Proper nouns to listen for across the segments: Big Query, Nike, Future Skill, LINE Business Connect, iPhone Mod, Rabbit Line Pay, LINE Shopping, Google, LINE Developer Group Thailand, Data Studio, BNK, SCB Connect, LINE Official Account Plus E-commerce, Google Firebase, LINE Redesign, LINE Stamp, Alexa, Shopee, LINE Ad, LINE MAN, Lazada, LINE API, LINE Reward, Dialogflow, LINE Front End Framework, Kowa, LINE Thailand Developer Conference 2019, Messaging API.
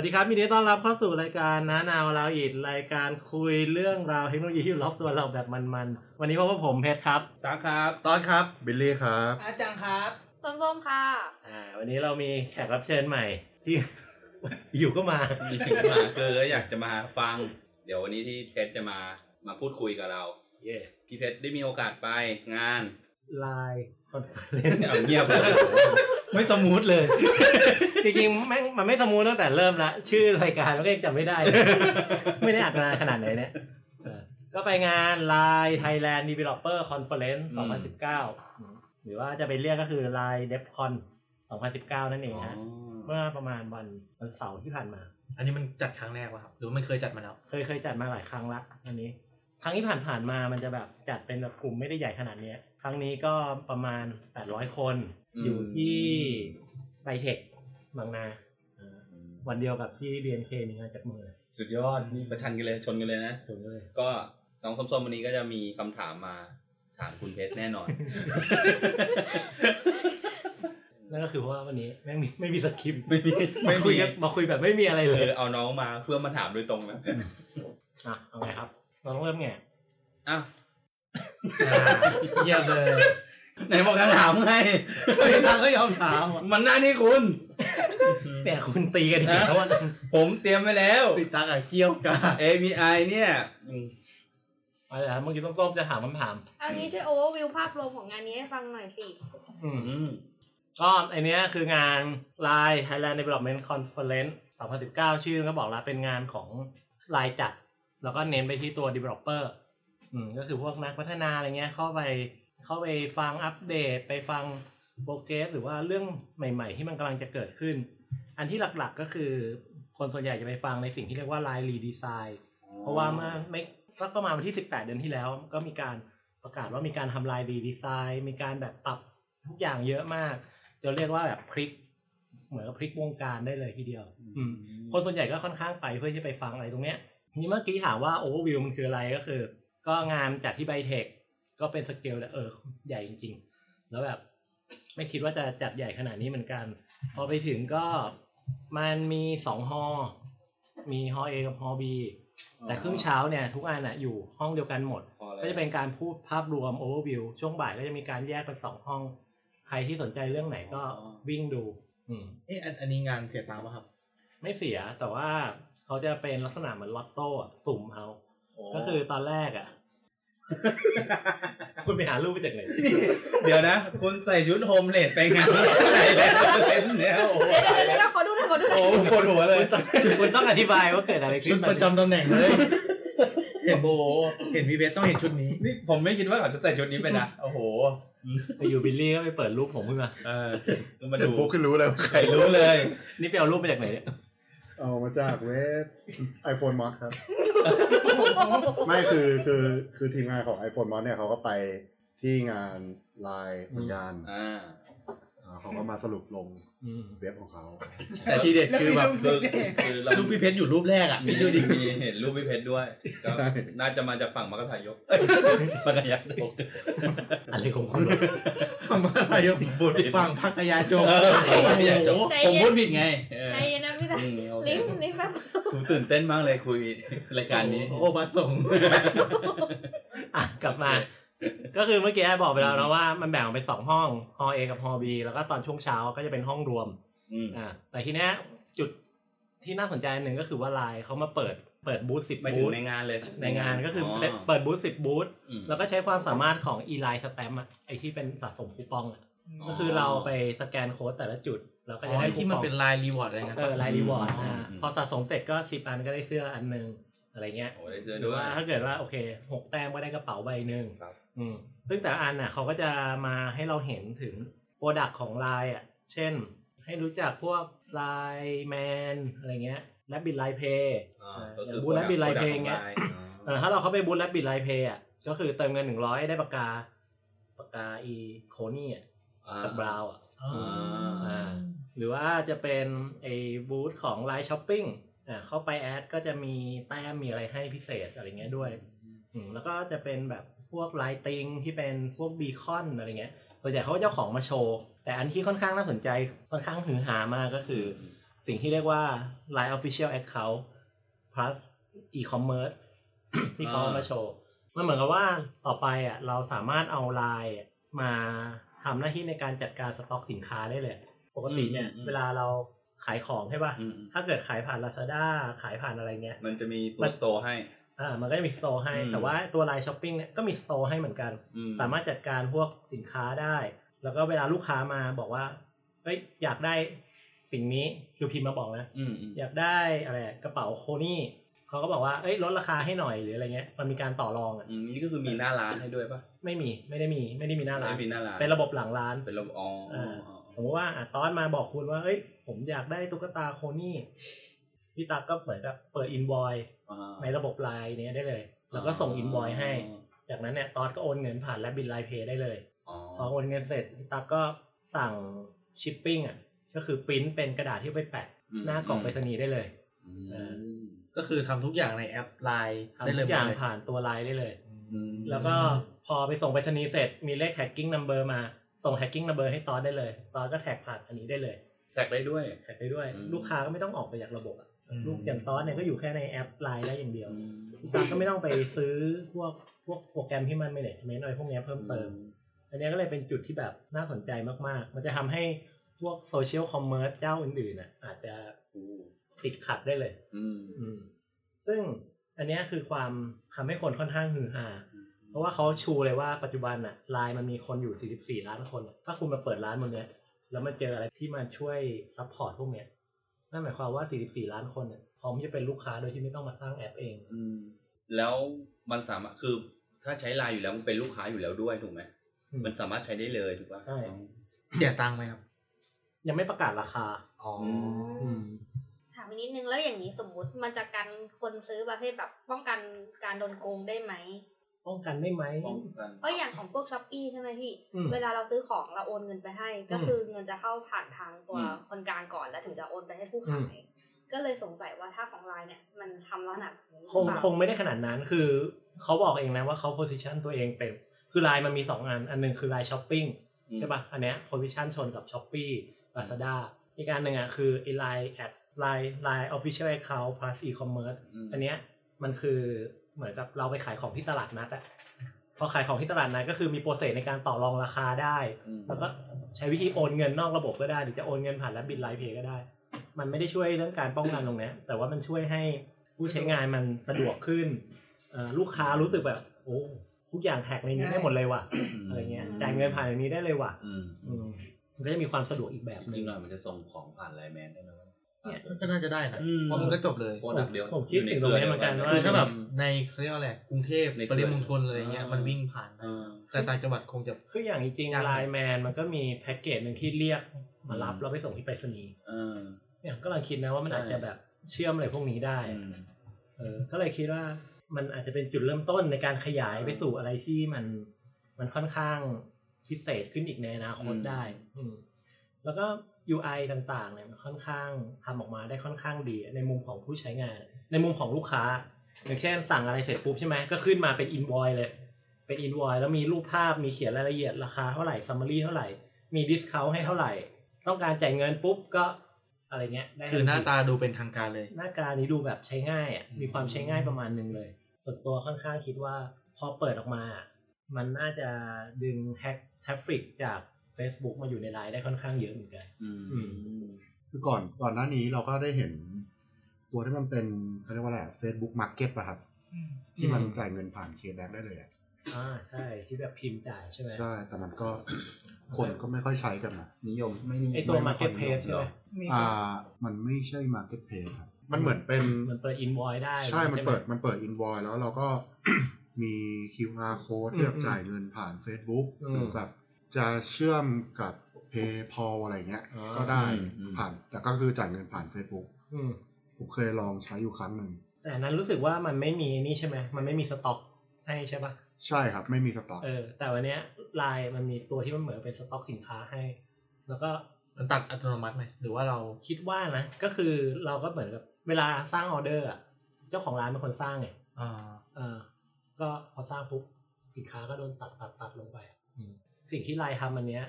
สวัสดีครับมีเดต้อนรับเข้าสู่รายการน้านาวเราอีกรายการคุยเรื่องราวเทคโนโลยีที่รอบตัวเราแบบมันๆวันนี้พบกับผมเพชรครับตาครับตอนครับบิลลี่ครับอาจารย์ครับส้มๆค่ะวันนี้เรามีแขกรับเชิญใหม่ที่ อยู่ก็มา อยากจะมาฟังเดี๋ยววันนี้ที่เพชรจะมาพูดคุยกับเราเย่พี่เพชรได้มีโอกาสไปงาน LINE Conference เงียบเลยไม่สมูทเลยจริงๆมันไม่สมูทตั้งแต่เริ่มละชื่อรายการเราก็ยังจำไม่ได้ ไม่ได้อัดนานขนาดไหนเนี่ยก็ไปงาน LINE Thailand Developer Conference 2019หรือว่าจะไปเรียกก็คือ LINE DevCon 2019นั่นเองฮะเมื่อประมาณวันเสาร์ที่ผ่านมาอันนี้มันจัดครั้งแรกป่ะครับหรือมันเคยจัดมาแล้วเคยจัดมาหลายครั้งละอันนี้ครั้งที่ผ่านมามันจะแบบจัดเป็นแบบกลุ่มไม่ได้ใหญ่ขนาดนี้ครั้งนี้ก็ประมาณ800คนอยู่ที่ไบเทคบางนาวันเดียวกับที่ BNK มีงานจัดมือสุดยอดนี่ประชันกันเลยชนกันเลยนะชนเลยก็น้องส้มๆวันนี้ก็จะมีคำถามมาถามคุณเพชรแน่นอน นั่นก็คือเพราะว่าวันนี้แม่งไม่มีสคริปต์ไม่คุยกันมาคุยแบบไม่มีอะไรเลยเอาน้องมาเพื่อมาถามโดยตรงนะอ่ะเอาไงครับเราต้องเริ่มไงอ้าวเยี่ยมเลยไหนบอกกันถามไงทางก็ยอมถามมันหน้าที่คุณแต่คุณตีกันนะผมเตรียมไว้แล้วติดตากับเกี่ยวกับ API เนี่ยอะไรครับเมื่อกี้ต้มๆจะถามคำถามอันนี้ช่วยโอเวอร์วิวภาพรวมของงานนี้ให้ฟังหน่อยสิก็ไอเนี้ยคืองาน LINE Thailand Development Conference 2019ชื่อก็บอกแล้วเป็นงานของ LINE จัดแล้วก็เน้นไปที่ตัว developer ก็คือพวกนักพัฒนาอะไรเงี้ยเข้าไปฟังอัปเดตไปฟังโปรเกรสหรือว่าเรื่องใหม่ๆที่มันกำลังจะเกิดขึ้นอันที่หลักๆก็คือคนส่วนใหญ่จะไปฟังในสิ่งที่เรียกว่า LINE Redesign เพราะว่าเมื่อไม่สักประมาณวันที่18เดือนที่แล้วก็มีการประกาศว่ามีการทำ LINE Redesign มีการแบบปรับทุกอย่างเยอะมากจะเรียกว่าแบบพลิกเหมือนกับพลิกวงการได้เลยทีเดียวคนส่วนใหญ่ก็ค่อนข้างไปเพื่อที่ไปฟังอะไรตรงเนี้ยนี่เมื่อกี้ถามว่า overview มันคืออะไรก็คือก็งานจัดที่ไบเทคก็เป็นสเกลใหญ่จริงๆแล้วแบบไม่คิดว่าจะจัดใหญ่ขนาดนี้เหมือนกันพอไปถึงก็มันมี2ฮอลล์มีฮอลล์ A กับฮอลล์ B แต่ครึ่งเช้าเนี่ยทุกอันน่ะอยู่ห้องเดียวกันหมดก็จะเป็นการพูดภาพรวม overview ช่วงบ่ายก็จะมีการแยกเป็น2ห้องใครที่สนใจเรื่องไหนก็วิ่งดูอันนี้งานเสียตังค์ป่ะครับไม่เสียแต่ว่าเขาจะเป็นลักษณะเหมือนลอตโต้สุ่มเอาก็คือตอนแรกอ่ะคุณไปหารูปมาจากไหนเดี๋ยวนะคุณใส่ชุดโฮมเลดไปงานอะไรแล้วเล่นแล้วโอ้ยเดี๋ยวขอดูหน่อยโอ้โหปวดหัวเลยคุณต้องอธิบายว่าเกิดอะไรขึ้นชุดประจำตำแหน่งเลยเห็นโบเห็นวีเวสต้องเห็นชุดนี้นี่ผมไม่คิดว่าเขาจะใส่ชุดนี้ไปนะโอ้โหไปอยู่บิลลี่ก็ไปเปิดรูปผมขึ้นมามาดูปุ๊บขึ้นรู้เลยใครรู้เลยนี่ไปเอารูปมาจากไหนเนี่ยเอามาจากเว็บ iPhone Mod ครับ ไม่คือทีมงานของ iPhone Mod เนี่ยเขาก็ไปที่งาน LINE ผลงานเขาก็มาสรุปลงเว็บของเขาแต่ที่เด็ดคือแบบคือรูปพี่เพชรอยู่รูปแรกอ่ะมีดูดิมีเห็นรูปพี่เพชรด้วยก็น่าจะมาจากฝั่งมรรคทายกมรรคทายกอะไรของคุณมรรคทายกพูดฝั่งพรรคยาจงผมพูดผิดไงใจเย็นนะพี่ตาลิ้นแบบผมตื่นเต้นมากเลยคุยรายการนี้โอ้มาส่งกลับมาก็คือเมื่อกี้บอกไปแล้วนะว่ามันแบ่งออกเป็น2ห้องฮอลล์ A กับฮอลล์ B แล้วก็ตอนช่วงเช้าก็จะเป็นห้องรวมแต่ทีเนี้ยจุดที่น่าสนใจนึงก็คือว่า LINE เขามาเปิดบูธ10บูธในงานเลยในงานก็คือเปิดบูธ10บูธแล้วก็ใช้ความสามารถของ LINE Stamp อ่ะไอ้ที่เป็นสะสมคูปองอ่ะก็คือเราไปสแกนโค้ดแต่ละจุดแล้วก็จะได้คูปองที่มันเป็น LINE Reward อะไรงั้นLINE Reward พอสะสมเสร็จก็10อันก็ได้เสื้ออันนึงอะไรเงี้ยหรือว่าถ้าเกิดว่าโอเค6แต้มก็ได้กระเป๋าใบหนึ่งซึ่งแต่อันน่ะเขาก็จะมาให้เราเห็นถึงโปรดักต์ของไลน์อ่ะเช่นให้รู้จักพวก LINE MAN อะไรเงี้ย Rabbit Line Pay บูธ Rabbit Line Pay เงี้ยถ้าเราเข้าไปบูธ Rabbit Line Pay อ่ะก็คือเติมเงิน100ได้ปากกาอีโคนี่อ่ะกับบราวอ่ะหรือว่าจะเป็นไอ้บูธของ LINE Shoppingเข้าไปแอดก็จะมีแต้มมีอะไรให้พิเศษอะไรเงี้ยด้วยแล้วก็จะเป็นแบบพวกไลติงที่เป็นพวกบีคอนอะไรเงี้ยส่วนใหญ่เขาเจ้าของมาโชว์แต่อันที่ค่อนข้างน่าสนใจค่อนข้างหือหามาก็คือ สิ่งที่เรียกว่า LINE Official Account Plus E-commerce ที่เขามาโชว์มันเหมือนกับว่าต่อไปอ่ะเราสามารถเอา LINE มาทำหน้าที่ในการจัดการสต็อกสินค้าได้เลยปกติเนี่ยเวลาเราขายของใช่ป่ะถ้าเกิดขายผ่าน Lazada ขายผ่านอะไรเงี้ยมันจะมีตัวสโตร์ให้มันก็จะมีสโตร์ให้แต่ว่าตัว LINE Shopping เนี่ยก็มีสโตร์ให้เหมือนกันสามารถจัดการพวกสินค้าได้แล้วก็เวลาลูกค้ามาบอกว่าเอ้ยอยากได้สิ่งนี้คือพิมพ์มาบอกนะอยากได้อะไรกระเป๋าโคนี่เขาก็บอกว่าเอ้ยลดราคาให้หน่อยหรืออะไรเงี้ยมันมีการต่อรองอ่ะนี่ก็คือมีหน้าร้านให้ด้วยป่ะไม่ได้มีหน้าร้านเป็นระบบหลังร้านเป็นระบบอ๋อสมมติว่าตอนมาบอกคุณว่าเอ้ยผมอยากได้ตุ๊กตาโคนี่พี่ตาก็เหมือนแบบเปิดอินวอยซ์ในระบบ LINE เนี้ยได้เลยแล้วก็ส่งอินวอยซ์ให้จากนั้นเนี่ยตอนก็โอนเงินผ่านRabbit Line Payได้เลยพอโอนเงินเสร็จพี่ตาก็สั่งชิปปิ้งอ่ะก็คือปริ้นเป็นกระดาษที่ไปแปะหน้ากล่องไปรษณีย์ได้เลยก็คือทำทุกอย่างในแอป LINE ได้เลยทุกอย่างผ่านตัว LINE ได้เลยแล้วก็พอไปส่งไปรษณีย์เสร็จมีเลข tagging number มาส่ง tagging number ให้ตอนได้เลยตอนก็แท็กผ่านอันนี้ได้เลยแท็กได้ด้วยลูกค้าก็ไม่ต้องออกไปจากระบบอ่ะลูกอย่างตอนเนี่ยก็อยู่แค่ในแอป LINE ได้อย่างเดียวตอนก็ไม่ต้องไปซื้อพวกโปรแกรมที่มันแมเนจเมนต์อะไรพวกนี้เพิ่มเติมอันนี้ก็เลยเป็นจุดที่แบบน่าสนใจมากๆมันจะทำให้พวกโซเชียลคอมเมิร์ซเจ้าอื่นๆน่ะอาจจะติดขัดได้เลยซึ่งอันนี้คือความทำให้คนค่อนข้างฮือฮาเพราะว่าเขาชูเลยว่าปัจจุบันน่ะ LINE มันมีคนอยู่44ล้านคนถ้าคุณมาเปิดร้านบนเนี้ยแล้วมาเจออะไรที่มาช่วยซัพพอร์ตพวกเนี้ยนั่นหมายความว่า44ล้านคนน่ะพร้อมที่จะเป็นลูกค้าโดยที่ไม่ต้องมาสร้างแอปเองแล้วมันสามารถคือถ้าใช้ LINE อยู่แล้วมันเป็นลูกค้าอยู่แล้วด้วยถูกมั้ยมันสามารถใช้ได้เลยถูกป่ะใช่เสียตังค์มั้ยครับยังไม่ประกาศราคาอ๋อถามนิดนึงแล้วอย่างนี้สมมุติมันจะกันคนซื้อประเภทแบบป้องกันการโดนโกงได้ไหมป้องกันได้ไหมก็อย่างของพวก Shopee ใช่ไหมพี่เวลาเราซื้อของเราโอนเงินไปให้ก็คือเงินจะเข้าผ่านทางตัวคนกลางก่อนแล้วถึงจะโอนไปให้ผู้ขายก็เลยสงสัยว่าถ้าของ LINE เนี่ยมันทำลักษณะแบบนี้คงไม่ได้ขนาดนั้นคือเขาบอกเองนะว่าเขา position ตัวเองเป็นคือ LINE มันมี2 อันนึงคือ LINE Shopping ใช่ป่ะอันเนี้ย position ชนกับ Shopee Lazada อีกอันนึงอ่ะคือไอ้ LINE Official Account Plus E-commerce อันเนี้ยมันคือเหมือนกับเราไปขายของที่ตลาดนัดอ่ะพอขายของที่ตลาดนัดก็คือมีโปรเซสในการต่อรองราคาได้แล้วก็ใช้วิธีโอนเงินนอกระบบก็ได้หรือจะโอนเงินผ่านRabbit Line Payก็ได้มันไม่ได้ช่วยเรื่องการป้องกันตรงนี้แต่ว่ามันช่วยให้ผู้ใช้งานมันสะดวกขึ้นลูกค้ารู้สึกแบบโอ้ทุกอย่างแฮกในนี้ได้หมดเลยว่ะ อะไรเงี้ยจ่ายเงินผ่านในนี้ได้เลยว่ะมันก็จะมีความสะดวกอีกแบบนึงหน่อยมันจะส่งของผ่านไลน์แมนได้มั้ยเนี่ยก็น่าจะได้นะเพราะมันก็จบเลยโปรดักต์เดียวผมคิดถึงตรงนี้เหมือนกันว่าคือถ้าแบบในเค้าเรียกว่าอะไรกรุงเทพปริมณฑลอะไรเงี้ยมันวิ่งผ่านไปแต่ต่างจังหวัดคงจะคืออย่างจริงๆไลน์แมนมันก็มีแพ็คเกจนึงที่เรียกมารับแล้วไปส่งที่ไปรษณีย์เนี่ยก็กำลังคิดนะว่ามันอาจจะแบบเชื่อมอะไรพวกนี้ได้ก็เลยคิดว่ามันอาจจะเป็นจุดเริ่มต้นในการขยายไปสู่อะไรที่มันค่อนข้างพิเศษขึ้นอีกในอนาคตได้แล้วก็ UI ต่างๆเนี่ยมันค่อนข้างทำออกมาได้ค่อนข้างดีในมุมของผู้ใช้งานในมุมของลูกค้าอย่างเช่นสั่งอะไรเสร็จปุ๊บใช่ไหมก็ขึ้นมาเป็น invoice เลยเป็น invoice แล้วมีรูปภาพมีเขียนรายละเอียดราคาเท่าไหร่ summary เท่าไหร่มี discount ให้เท่าไหร่ต้องการจ่ายเงินปุ๊บก็อะไรเงี้ยคือหน้าตาดูเป็นทางการเลยหน้าตานี้ดูแบบใช้ง่ายอ่ะมีความใช้ง่ายประมาณนึงเลยส่วนตัวค่อนข้างคิดว่าพอเปิดออกมามันน่าจะดึงแฮกทราฟฟิกจาก Facebook มาอยู่ใน LINE ได้ค่อนข้างเยอะเหมือนกันคือก่อนหน้านี้เราก็ได้เห็นตัวที่มันเป็นเค้าเรียกว่าอะไร Facebook Market ป่ะครับที่มันจ่ายเงินผ่านเคแบงค์ได้เลยอ่ะใช่ที่แบบพิมพ์จ่ายใช่มั้ยใช่แต่มันก็คนก็ไม่ค่อยใช้กันนะนิยมไม่มีไอ้ตัว Marketplace เหรอมันไม่ใช่ Marketplace ครับมันเหมือนเป็นมันเปิด Invoice ได้ใช่มันเปิด Invoice แล้วเราก็มี QR code ที่แบบจ่ายเงินผ่าน Facebook หรือแบบจะเชื่อมกับ PayPal อะไรเงี้ยก็ได้ผ่านแต่ก็คือจ่ายเงินผ่าน Facebook ผมเคยลองใช้อยู่ครั้งนึงแต่นั้นรู้สึกว่ามันไม่มีนี่ใช่มั้ยมันไม่มีสต็อกให้ใช่ป่ะใช่ครับไม่มีสต็อกแต่วันนี้ LINE มันมีตัวที่มันเหมือนเป็นสต็อกสินค้าให้แล้วก็มันตัดอัตโนมัติมั้ยหรือว่าเราคิดว่านะก็คือเราก็เหมือนกับเวลาสร้างออเดอร์อ่ะเจ้าของร้านเป็นคนสร้างไงก็พอสร้างปุ๊บสินค้าก็โดนตัดลงไปสิ่งที่ LINE ทำอันเนี้ย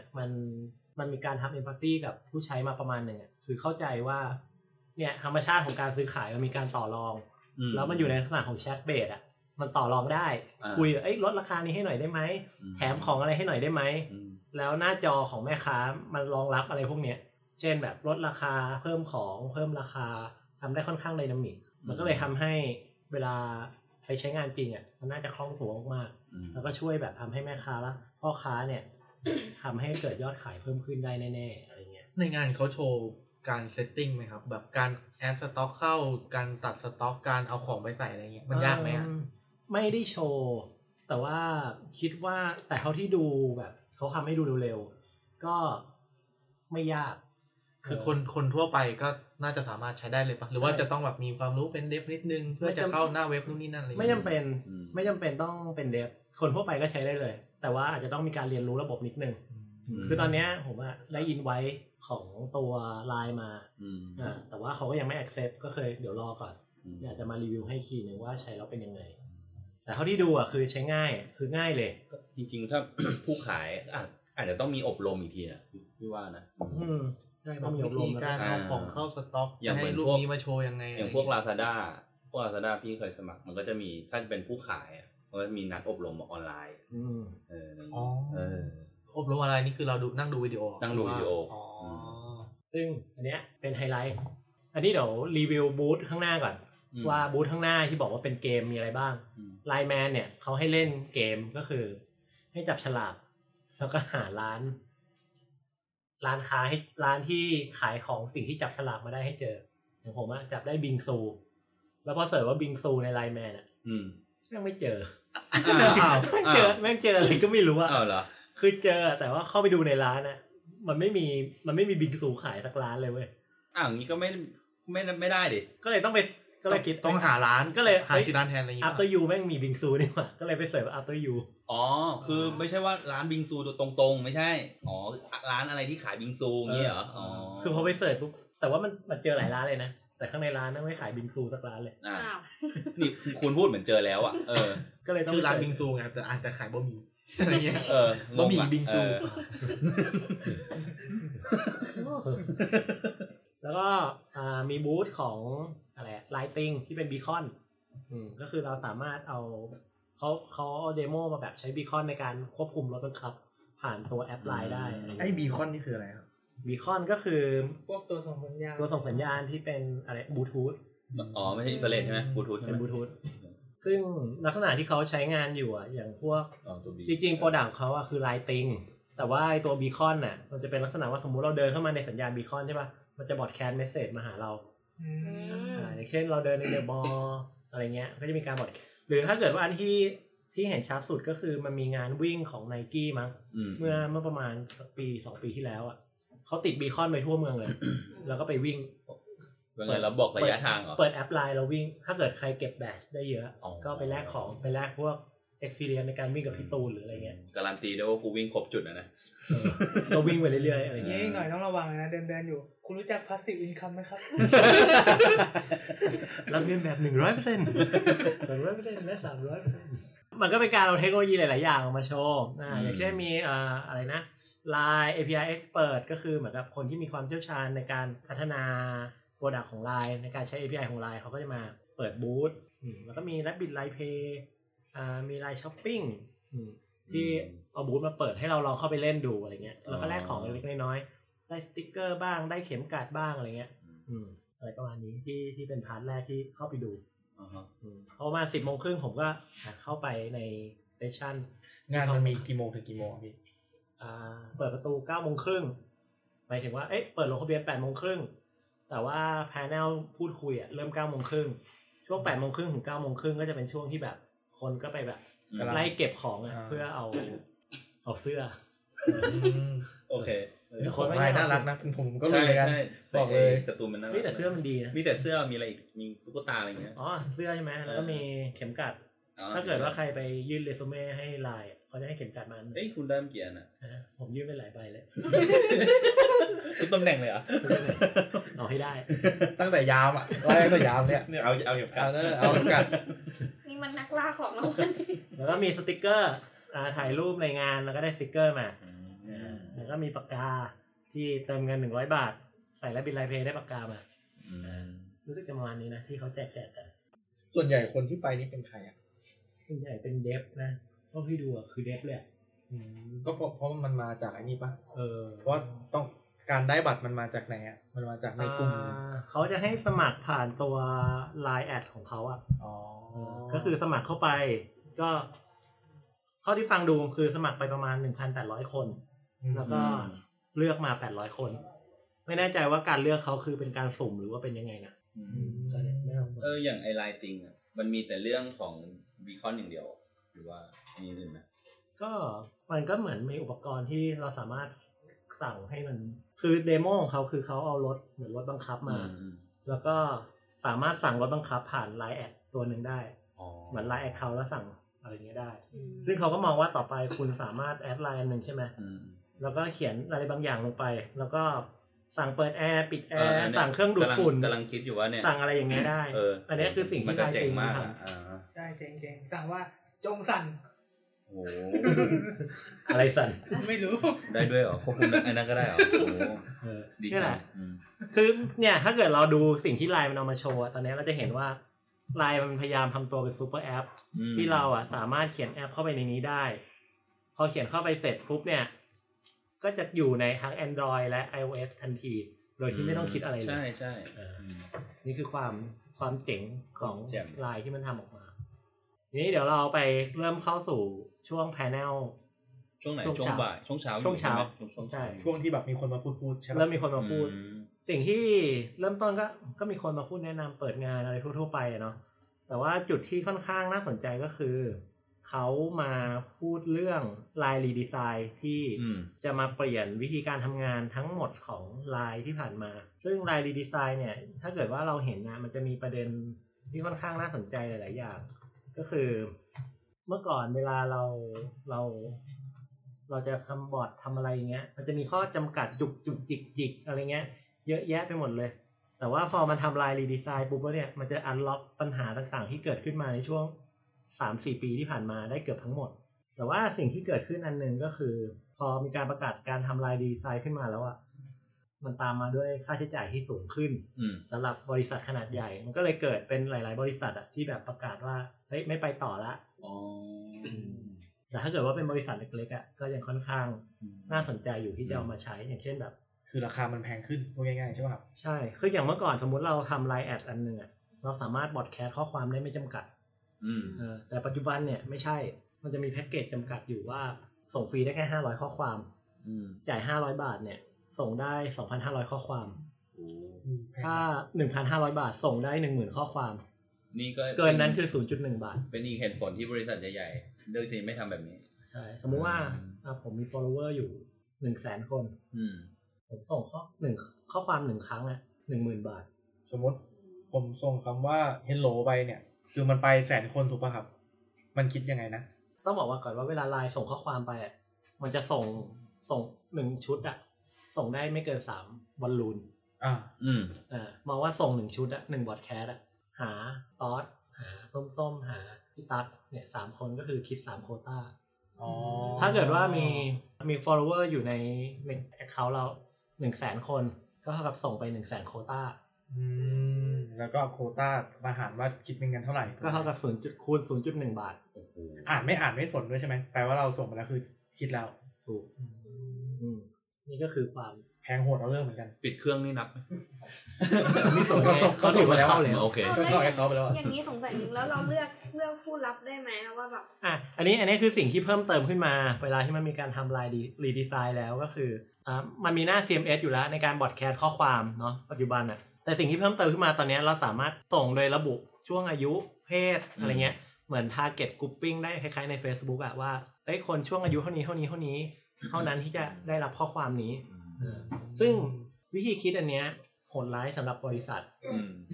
มันมีการทำเอมพัตตี้กับผู้ใช้มาประมาณนึงอ่ะคือเข้าใจว่า เนี่ยธรรมชาติของการซื้อขายมันมีการต่อรองแล้วมันอยู่ในลักษณะของแชทเบสอ่ะมันต่อรองได้คุยเอ้ยลดราคานี้ให้หน่อยได้ไหมแถมของอะไรให้หน่อยได้ไหมแล้วหน้าจอของแม่ค้ามันรองรับอะไรพวกเนี้ยเช่นแบบลดราคาเพิ่มของเพิ่มราคาทำได้ค่อนข้างไดนามิกมันก็เลยทำให้เวลาไปใช้งานจริงอ่ะมันน่าจะคล่องตัวมากแล้วก็ช่วยแบบทำให้แม่ค้าและพ่อค้าเนี่ย ทำให้เกิดยอดขายเพิ่มขึ้นได้แน่ๆอะไรเงี้ยในงานเขาโชว์การเซตติ้งไหมครับแบบการแอดสต็อกเข้าการตัดสต็อกการเอาของไปใส่อะไรเงี้ยมันยากไหมอ่ะไม่ได้โชว์แต่ว่าคิดว่าแต่เท่าที่ดูแบบเขาทำให้ดูเร็วๆก็ไม่ยากคือคนทั่วไปก็น่าจะสามารถใช้ได้เลยป่ะหรือว่าจะต้องแบบมีความรู้เป็นเดฟนิดนึงเพื่อจะเข้าหน้าเว็บนู่นนี่นั่นอะไรไม่จำเป็นไม่จำเป็นต้องเป็นเดฟคนทั่วไปก็ใช้ได้เลยแต่ว่าอาจจะต้องมีการเรียนรู้ระบบนิดนึงคือตอนนี้ผมอะได้ยินไว้ของตัว LINE มาแต่ว่าเขาก็ยังไม่ accept ก็คือเดี๋ยวรอก่อนอยากจะมารีวิวให้ทีนึงว่าใช้แล้วเป็นยังไงแต่เท่าที่ดูอะคือใช้ง่ายคือง่ายเลยจริงๆถ้า ผู้ขายอาจจะต้องมีอบรมอีกทีนะพี่ว่านะใช่มันมีวิธีการเอาของเข้าสต็อกจะให้รูปนี้มาโชว์ยังไงอย่างพวก Lazada พวก Lazada พี่เคยสมัครมันก็จะมีถ้าเป็นผู้ขายมันก็มีนัดอบรมออนไลน์อบรมออนไลน์นี่คือเราดูนั่งดูวิดีโอซึ่งอันเนี้ยเป็นไฮไลท์อันนี้เดี๋ยวรีวิวบูธข้างหน้าก่อนว่าบูธข้างหน้าที่บอกว่าเป็นเกมมีอะไรบ้าง LINE MAN เนี่ยเขาให้เล่นเกมก็คือให้จับฉลากแล้วก็หาร้านค้าให้ร้านที่ขายของสิ่งที่จับฉลากมาได้ให้เจออย่างผมอะจับได้บิงซูแล้วพอเสิร์ชว่าบิงซูใน LINE MAN อ่ะยังไม่เจอแม่งเจออะไรก็ไม่รู้อ่ะอ้าวเหรอคือเจอแต่ว่าเข้าไปดูในร้านน่ะมันไม่มีบิงซูขายสักร้านเลยเว้ยอย่างงี้ก็ไม่ได้ดิก็เลยต้องไปก็เลยคิดต้องหาร้านก็เลยหาที่ร้านแทนอะไรอย่างเงี้ย After You แม่งมีบิงซูนี่หว่าก็เลยไปเสิร์ช After You อ๋อคือไม่ใช่ว่าร้านบิงซูตัวตรงๆไม่ใช่อ๋อร้านอะไรที่ขายบิงซูอย่างเงี้ยเหรออ๋อคือพอไปเสิร์ชปุ๊บแต่ว่ามันเจอหลายร้านเลยนะแต่ข้างในร้านน่ะไม่ขายบิงซูสักร้านเลยอ้าวนี่คุณพูดเหมือนเจอแล้วอ่ะก็เลยต้องร้านบิงซูไงแต่อาจจะขายบะหมี่อะไรเงี้ยบะหมี่บิงซูแล้วก็มีบูธของอะไรไลท์ติ้งที่เป็นบีคอนก็คือเราสามารถเอาเขาเดโมมาแบบใช้บีคอนในการควบคุมรถบังคับผ่านตัวแอป LINE ได้ไอ้บีคอนนี่คืออะไรครับบีคอนก็คือพวกตัวส่งสัญญาณที่เป็นอะไรบลูทูธอ๋อไม่ใช่อินเทอร์เน็ตใช่ไหมบลูทูธเป็นบลูทูธซึ่งลักษณะที่เขาใช้งานอยู่อ่ะอย่างพวกจริงๆโปรดักต์เขาอ่ะคือไลท์ติ้งแต่ว่าไอ้ตัวบีคอนน่ะมันจะเป็นลักษณะว่าสมมุติเราเดินเข้ามาในสัญญาณบีคอนใช่ป่ะมันจะบอดแคสต์เมสเสจมาหาเราอย่างเช่นเราเดินในเดอะมอลล์อะไรเงี้ยก็จะมีการบอดหรือถ้าเกิดว่าอันที่เห็นชัดสุดก็คือมันมีงานวิ่งของ Nike มั้งเมื่อประมาณปี2ปีที่แล้วอ่ะเขาติดบีคอนไปทั่วเมืองเลย แล้วก็ไปวิ่งเป็นไงเราบอกระยะทางเหรอเปิดแอป LINE เราวิ่งถ้าเกิดใครเก็บแบตได้เยอะก็ไปแลกของไปแลกพวกexperience ในการวิ่งกับพี่ตูนหรืออะไรเงี้ยการันตีได้ว่ากูวิ่งครบจุดนะก็วิ่งไปเรื่อยๆอะไรเงี้ยหน่อยต้องระวังนะเดินแบนอยู่คุณรู้จัก passive income มั้ยครับรับเงินแบบ 100% 100% และ 300% มันก็เป็นการเอาเทคโนโลยีหลายๆอย่างมาโชว์อย่างเช่นมีอะไรนะ LINE API expert ก็คือเหมือนกับคนที่มีความเชี่ยวชาญในการพัฒนา product ของ LINE ในการใช้ API ของ LINE เขาก็จะมาเปิดบูธแล้วก็มี Rabbit Line Payมี LINE Shopping ที่เอาบูธมาเปิดให้เราลองเข้าไปเล่นดูอะไรเงี้ยแล้วก็แลกของเล็กๆน้อยๆได้สติ๊กเกอร์บ้างได้เข็มกลัดบ้างอะไรเงี้ยอะไรประมาณนี้ที่เป็นพาร์ทแรกที่เข้าไปดูประมาณ 10:30 นผมก็เข้าไปในเซสชั่นงานมันมีกี่โมงถึงกี่โมงพี่เปิดประตู 9:30 นหมายถึงว่าเอ๊ะเปิดลงทะเบียน 8:30 นแต่ว่าพาเนลพูดคุยอ่ะเริ่ม 9:30 นช่วง 8:30 นถึง 9:30 นก็จะเป็นช่วงที่แบบคนก็ไปแบบไล่เก็บของอ่ะเพื่อเอาเสื้อโอเคคนไล่น่ารักนะผมก็เลยกันบอกเลยการ์ตูนมันน่ารักมีแต่เสื้อมันดีนะมีแต่เสื้อมีอะไรอีกมีตุ๊กตาอะไรอย่างเงี้ยอ๋อเสื้อใช่มั้ยแล้วก็มีเข็มกลัดถ้าเกิดว่าใครไปยื่นเรซูเม่ให้ LINE เขาจะให้เข็มกลัดมาเอ้ยคุณได้เกียรติน่ะผมยื่นไปหลายใบแล้วทุกตำแหน่งเลยเหรอเอาให้ได้ตั้งแต่ยามอ่ะไล่ตั้งแต่ยามเนี่ยเอาเข็มกลัดเอาเข็มกลัดมันนักล่าของเราแล้วก็มีสติกเกอร์ถ่ายรูปในงานแล้วก็ได้สติกเกอร์มาแล้วก็มีปากกาที่เติมเงิน100 บาทใส่และบินไลน์เพย์ได้ปากกามา รู้สึกจะประมาณนี้นะที่เขาแจกกันส่วนใหญ่คนที่ไปนี่เป็นใครอ่ะส่วนใหญ่เป็นเดฟนะเท่าที่ดูอ่ะคือเดฟแหละก็เพราะมันมาจากไอ้นี่ปะเพราะต้องการได้บัตรมันมาจากไหนอ่ะมันมาจากในกลุ่มเขาจะให้สมัครผ่านตัว LINE แอดของเขาอ่ะก็คือสมัครเข้าไปก็เท่าที่ฟังดูคือสมัครไปประมาณ 1,800 คนแล้วก็เลือกมา800คนไม่แน่ใจว่าการเลือกเขาคือเป็นการสุ่มหรือว่าเป็นยังไงนะอย่างไอไลน์ติงอ่ะมันมีแต่เรื่องของบีคอนอย่างเดียวหรือว่ามีอื่นไหมก็มันก็เหมือนมีอุปกรณ์ที่เราสามารถสั่งให้มันคือเดโมของเขาคือเขาเอารถเหมือนรถบังคับมาแล้วก็สามารถสั่งรถบังคับผ่าน LINE แอดตัวนึงได้เหมือน LINE แอดเขาแล้วสั่งอะไรอย่างเงี้ยได้ซึ่งเขาก็มองว่าต่อไปคุณสามารถแอด LINE นึงใช่มั้ยแล้วก็เขียนอะไรบางอย่างลงไปแล้วก็สั่งเปิดแอร์ปิดแอร์สั่งเครื่องดูดฝุ่นกำลังคิดอยู่ว่าเนี่ยสั่งอะไรอย่างเงี้ยได้อันนี้คือสิ่งที่ได้เจ๋งมากได้เจ๋งๆสั่งว่าจงสั่นโอ้อะไรสั่นไม่รู้ได้ด้วยเหรอควบคุมอันนั้นก็ได้เหรอโอ้ดีนี่แหละคือเนี่ยถ้าเกิดเราดูสิ่งที่ LINE มันเอามาโชว์ตอนนี้เราจะเห็นว่า LINE มันพยายามทำตัวเป็นซุปเปอร์แอปที่เราอ่ะสามารถเขียนแอปเข้าไปในนี้ได้พอเขียนเข้าไปเสร็จปุ๊บเนี่ยก็จะอยู่ในทั้ง Android และ iOS ทันทีโดยที่ไม่ต้องคิดอะไรเลยใช่ๆนี่คือความเจ๋งของ LINE ที่มันทำออกมานี้เดี๋ยวเราไปเริ่มเข้าสู่ช่วง panel ช่วงไหนช่วงบ่ายช่วงเช้าช่วงเช้าใช่ช่วงที่แบบมีคนมาพูดใช่ป่ะแล้วมีคนมาพูดสิ่งที่เริ่มต้นก็มีคนมาพูดแนะนำเปิดงานอะไรทั่วๆไปเนาะแต่ว่าจุดที่ค่อนข้างน่าสนใจก็คือเขามาพูดเรื่อง LINE Redesign ที่จะมาเปลี่ยนวิธีการทำงานทั้งหมดของ LINE ที่ผ่านมาซึ่ง LINE Redesign เนี่ยถ้าเกิดว่าเราเห็นนะมันจะมีประเด็นที่ค่อนข้างน่าสนใจหลายๆอย่างก็คือเมื่อก่อนเวลาเราจะทำบอร์ดทำอะไรอย่างเงี้ยมันจะมีข้อจำกัดจุกจิกอะไรเงี้ยเยอะแยะไปหมดเลยแต่ว่าพอมันทำ LINE Redesign ปุ๊บแล้วเนี่ยมันจะอันล็อกปัญหาต่างๆที่เกิดขึ้นมาในช่วง3-4 ปีที่ผ่านมาได้เกือบทั้งหมดแต่ว่าสิ่งที่เกิดขึ้นอันนึงก็คือพอมีการประกาศการทำ LINE Redesign ขึ้นมาแล้วอ่ะมันตามมาด้วยค่าใช้จ่ายที่สูงขึ้นสำหรับบริษัทขนาดใหญ่มันก็เลยเกิดเป็นหลายๆบริษัทอ่ะที่แบบประกาศว่าเฮ้ยไม่ไปต่อละแต่ถ้าเกิดว่าเป็นบริษัทเล็กๆอ่ะก็ยังค่อนข้างน่าสนใจอยู่ที่จะเอามาใช้อย่างเช่นแบบคือราคามันแพงขึ้นพูดง่ายๆใช่ป่ะใช่คืออย่างเมื่อก่อนสมมุติเราทำไลน์แอดอันนึงอ่ะเราสามารถบอดแคสต์ข้อความได้ไม่จำกัดแต่ปัจจุบันเนี่ยไม่ใช่มันจะมีแพ็กเกจจำกัดอยู่ว่าส่งฟรีได้แค่500ข้อความจ่าย500 บาทเนี่ยส่งได้ 2,500 ข้อความถ้า 1,500 บาทส่งได้ 10,000 ข้อความนี่ก็เกินนั้นคือ 0.1 บาทเป็นอีกเหตุผลที่บริษัทใหญ่ๆเลือกที่ไม่ทำแบบนี้ใช่สมมุติว่าผมมี follower อยู่ 100,000 คนผมส่งข้อความ1ครั้งอ่ะ 10,000 บาทสมมุติผมส่งคำว่า hello ไปเนี่ยคือมันไปแสนคนถูกป่ะครับมันคิดยังไงนะต้องบอกว่าก่อนว่าเวลา LINE ส่งข้อความไปอ่ะมันจะส่ง1ชุดอ่ะส่งได้ไม่เกิน3บอลลูนมองว่าส่ง1ชุดอ่ะ1บอดแคสต์อ่ะหาตอสหาส้มๆหาพี่ตั๊กเนี่ย3คนก็คือคิด3โควต้าถ้าเกิดว่ามี follower อยู่ใน account เรา 100,000 คนก็เท่ากับส่งไป 100,000 โควต้าแล้วก็โควต้ามาหารว่าคิดเป็นเงินเท่าไหร่ก็เท่ากับ 0.1 บาทอ่านไม่สนด้วยใช่มั้ยแปลว่าเราส่งไปแล้วคือคิดแล้วถูกนี่ก็คือความแพงโหดเอาเรื่องเหมือนกันปิดเครื่องนี่นับไม่ส่งเขาถูกมาเข้าแล้วโอเคก็ให้เขาไปแล้วอย่างนี้สงสัยนึงแล้วเราเลือกผู้รับได้ไหมว่าแบบอันนี้คือสิ่งที่เพิ่มเติมขึ้นมาเวลาที่มันมีการทำลายรีดีไซน์แล้วก็คือมันมีหน้า CMS อยู่แล้วในการบอดแคสต์ข้อความเนาะปัจจุบันอ่ะแต่สิ่งที่เพิ่มเติมขึ้นมาตอนนี้เราสามารถส่งโดยระบุช่วงอายุเพศอะไรเงี้ยเหมือน target grouping ได้คล้ายๆใน Facebook อ่ะว่าเอ้ยคนช่วงอายุเท่านี้เท่านั้นที่จะได้รับข้อความนี้ซึ่งวิธีคิดอันเนี้ยโหดร้ายสำหรับบริษัท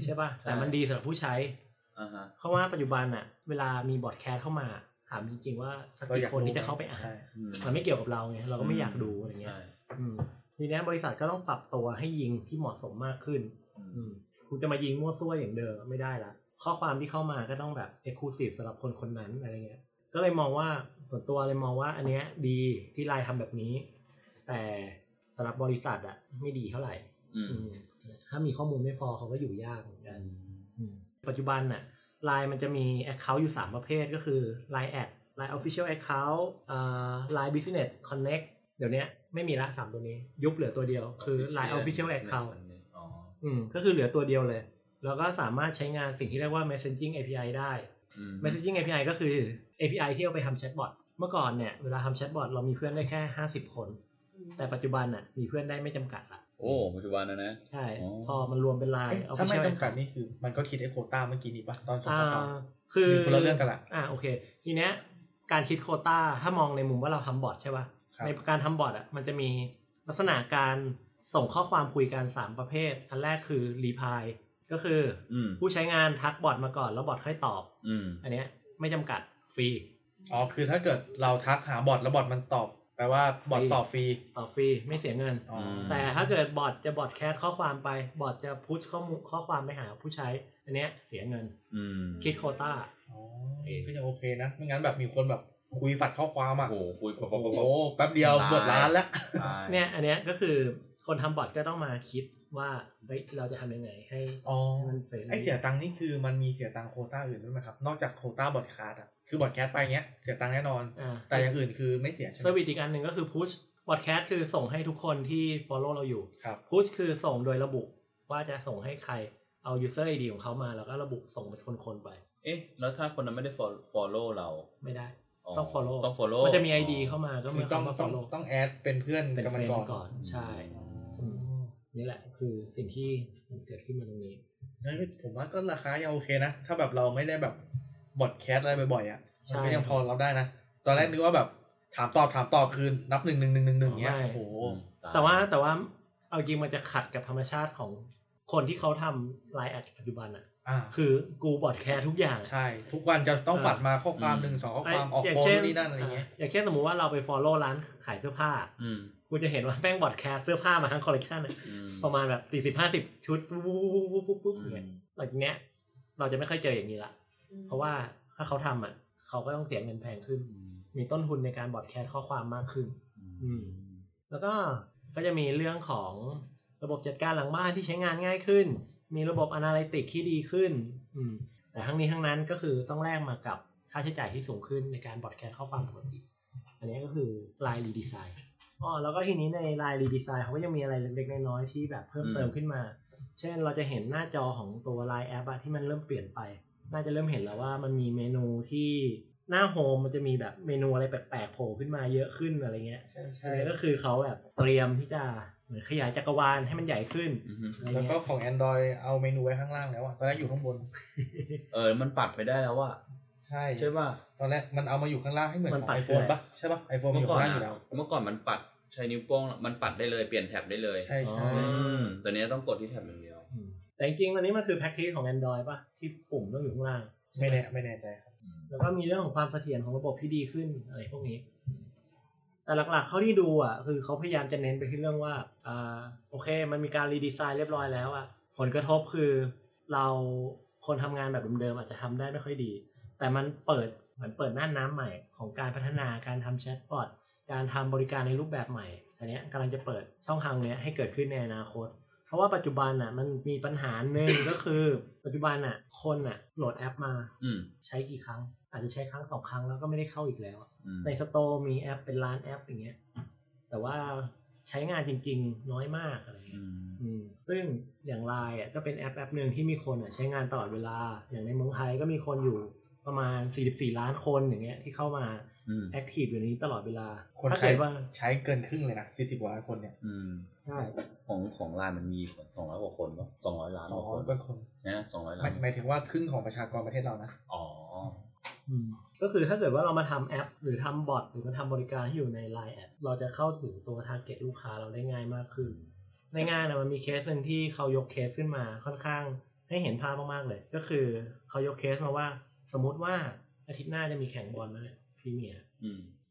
ใช่ป่ะแต่มันดีสำหรับผู้ใช้เพราะว่าปัจจุบันน่ะเวลามีบอทแคสเข้ามาถามจริงๆว่ากี่คนที่จะเข้าไปอ่านมันไม่เกี่ยวกับเราไงเราก็ไม่อยากดูอะไรเงี้ยทีนี้บริษัทก็ต้องปรับตัวให้ยิงที่เหมาะสมมากขึ้นคุณจะมายิงมั่วซั่วอย่างเดิมไม่ได้ละข้อความที่เข้ามาก็ต้องแบบ exclusive สำหรับคนคนนั้นอะไรเงี้ยก็เลยมองว่าส่วนตัวเลยมองว่าอันเนี้ยดีที่ไลน์ทำแบบนี้แต่สำหรับบริษัทอ่ะไม่ดีเท่าไหร่ ถ้ามีข้อมูลไม่พอเขาก็อยู่ยากเหมือนกันปัจจุบันน่ะ LINE มันจะมี account อยู่3ประเภทก็คือ LINE Ad LINE Official Account LINE Business Connect เดี๋ยวนี้ไม่มีละ3ตัวนี้ยุบเหลือตัวเดียวคือ LINE Official Account ก็คือเหลือตัวเดียวเลยแล้วก็สามารถใช้งานสิ่งที่เรียกว่า Messaging API ได้ Messaging API ก็คือ API ที่เอาไปทำแชทบอทเมื่อก่อนเนี่ยเวลาทำแชทบอทเรามีเพื่อนได้แค่50คนแต่ปัจจุบันน่ะมีเพื่อนได้ไม่จำกัดละโอ้ปัจจุบันนะนะใช่พอมันรวมเป็น LINE ถ้าไม่จำกัดนี่คือมันก็คิดไอ้โควต้าเมื่อกี้นี่ป่ะตอนสมัครคือคนละเรื่องกันละโอเคทีเนี้ยการคิดโควต้าถ้ามองในมุมว่าเราทำบอทใช่ป่ะในการทำบอทอ่ะมันจะมีลักษณะการส่งข้อความคุยกัน3ประเภทอันแรกคือ reply ก็คือผู้ใช้งานทักบอทมาก่อนแล้วบอทค่อยตอบอันเนี้ยไม่จำกัดฟรีอ๋อคือถ้าเกิดเราทักหาบอทแล้วบอทมันตอบแปลว่าบอทตอบฟรีไม่เสียเงินแต่ถ้าเกิดบอทจะบอทแคสข้อความไปบอทจะพุชข้อความไปหาผู้ใช้อันเนี้ยเสียเงินคิดโควต้าก็ยังโอเคนะไม่งั้นแบบมีคนแบบคุยฝัดข้อความอ่ะโอ้คุยแป๊บเดียวเปิดร้านแล้วเนี่ยอันเนี้ยก็คือคนทำบอทก็ต้องมาคิดว่าเราจะทำยังไงให้มันเฟรนด์ไอเสียตังค์นี่คือมันมีเสียตังค์โควต้าอื่นด้วยไหมครับนอกจากโควต้าบอทแคสอะคือบอทแคสไปเงี้ยเสียตังค์แน่นอนแต่อย่างอื่นคือไม่เสียใช่ไหมเซอร์วิสอีกอันหนึ่งก็คือพุชบอทแคสคือส่งให้ทุกคนที่ follow เราอยู่พุชคือส่งโดยระบุว่าจะส่งให้ใครเอา user id ของเขามาแล้วก็ระบุส่งเป็นคนๆไปเอ๊ะแล้วถ้าคนนั้นไม่ได้ follow เราไม่ได้ต้อง follow มันจะมี id เข้ามาก็ต้อง follow ต้องแอดเป็นเพื่อนกันก่อนใช่นี่แหละคือสิ่งที่มันเกิดขึ้นมาตรงนี้ผมว่าก็ราคายังโอเคนะถ้าแบบเราไม่ได้แบบบอทแคสอะไรบ่อยๆอ่ะมันก็ยังพอรับได้นะตอนแรกนึกว่าแบบถามตอบคืนนับ1 1 1 1 1เงี้ยโอ้โหแต่ว่าเอาจริงมันจะขัดกับธรรมชาติของคนที่เขาทำ LINE ปัจจุบันอ่ะคือกูบอทแคสทุกอย่างใช่ทุกวันจะต้องฝัดมาข้อความ1 2ข้อความออกโพสต์นี่นั่นอะไรเงี้ยอย่างเช่นสมมุติว่าเราไป follow ร้านขายเสื้อผ้ากูจะเห็นว่าแป้งบอทแคสเสื้อผ้ามาทั้งคอลเลกชันประมาณแบบ40 50ชุดปุ๊บๆๆเนี่ยอย่างเงี้ยเราจะไม่ค่อยเจออย่างนี้ละเพราะว่าถ้าเขาทำอ่ะเขาก็ต้องเสียเงินแพงขึ้นมีต้นทุนในการบอทแคสข้อความมากขึ้นแล้วก็จะมีเรื่องของระบบจัดการหลังบ้านที่ใช้งานง่ายขึ้นมีระบบอนาลิติกที่ดีขึ้นแต่ทั้งนี้ทั้งนั้นก็คือต้องแลกมากับค่าใช้จ่ายที่สูงขึ้นในการบอทแคสข้อความปกติอันนี้ก็คือ LINE Redesign แล้วก็ทีนี้ใน LINE Redesign เขาก็ยังมีอะไรเล็กๆน้อยๆที่แบบเพิ่มเติมขึ้นมาเช่นเราจะเห็นหน้าจอของตัว LINE App ที่มันเริ่มเปลี่ยนไปน่าจะเริ่มเห็นแล้วว่ามันมีเมนูที่หน้าโฮมมันจะมีแบบเมนูอะไรแปลกๆโผล่ขึ้นมาเยอะขึ้นอะไรเงี้ยใช่ก็คือเขาแบบเตรียมที่จะเหมือนขยายจักรวาลให้มันใหญ่ขึ้นแล้วก็ของ Android เอาเมนูไว้ข้างล่างแล้วอ่ะตอนแรกอยู่ข้างบนมันปัดไปได้แล้วอ่ะใช่ป่ะตอนแรกมันเอามาอยู่ข้างล่างให้เหมือนของ iPhone ป่ะใช่ป่ะ iPhone มันอยู่ข้างล่างอยู่แล้วเมื่อก่อนมันปัดใช้นิ้วโป้งมันปัดได้เลยเปลี่ยนแท็บได้เลยใช่ๆตัวนี้ต้องกดที่แท็บอย่างเดียวแต่จริงๆอันนี้มันคือแพ็คเกจของ Android ป่ะที่ปุ่มต้องอยู่ข้างล่างไม่แน่ใจครับแล้วก็มีเรื่องของความเสถียรของระบบที่ดีขึ้นอะไรพวกนี้แต่หลักๆเขาที่ดูอ่ะคือเขาพยายามจะเน้นไปที่เรื่องว่าโอเคมันมีการรีดีไซน์เรียบร้อยแล้วอ่ะผลกระทบคือเราคนทำงานแบบเดิมๆอาจจะทำได้ไม่ค่อยดีแต่มันเปิดหน้าน้ำใหม่ของการพัฒนาการทำแชทบอทการทำบริการในรูปแบบใหม่อันนี้กำลังจะเปิดช่องทางเนี้ยให้เกิดขึ้นในอนาคตเพราะว่าปัจจุบันน่ะมันมีปัญหาหนึ่ง ก็คือปัจจุบันน่ะคนน่ะโหลดแอปมาใช้กี่ครั้งอาจจะใช้ครั้งสองครั้งแล้วก็ไม่ได้เข้าอีกแล้วในสโตร์มีแอปเป็นล้านแอปอย่างเงี้ยแต่ว่าใช้งานจริงๆน้อยมากอะไรเงี้ยซึ่งอย่าง LINE อ่ะก็เป็นแอปนึงที่มีคนน่ะใช้งานตลอดเวลาอย่างในเมืองไทยก็มีคนอยู่ประมาณ44ล้านคนอย่างเงี้ยที่เข้ามาแอคทีฟอยู่ในนี้ตลอดเวลาถ้าเกิดว่าใช้เกินครึ่งเลยนะ40กว่าล้านคนเนี่ยใช่ของLINEมันมี200กว่าคนป่ะ200ล้าน200 กว่าคนนะ200ล้านหมายถึงว่าครึ่งของประชากรประเทศเรานะอ๋อก็คือถ้าเกิดว่าเรามาทำแอปหรือทำบอทหรือมาทำบริการที่อยู่ใน LINE แอดเราจะเข้าถึงตัว target ลูกค้าเราได้ง่ายมากขึ้นในงานนะมันมีเคสนึงที่เขายกเคสขึ้นมาค่อนข้างให้เห็นภาพมากๆเลยก็คือเขายกเคสมาว่าสมมติว่าอาทิตย์หน้าจะมีแข่งบอลนะพรีเมียร์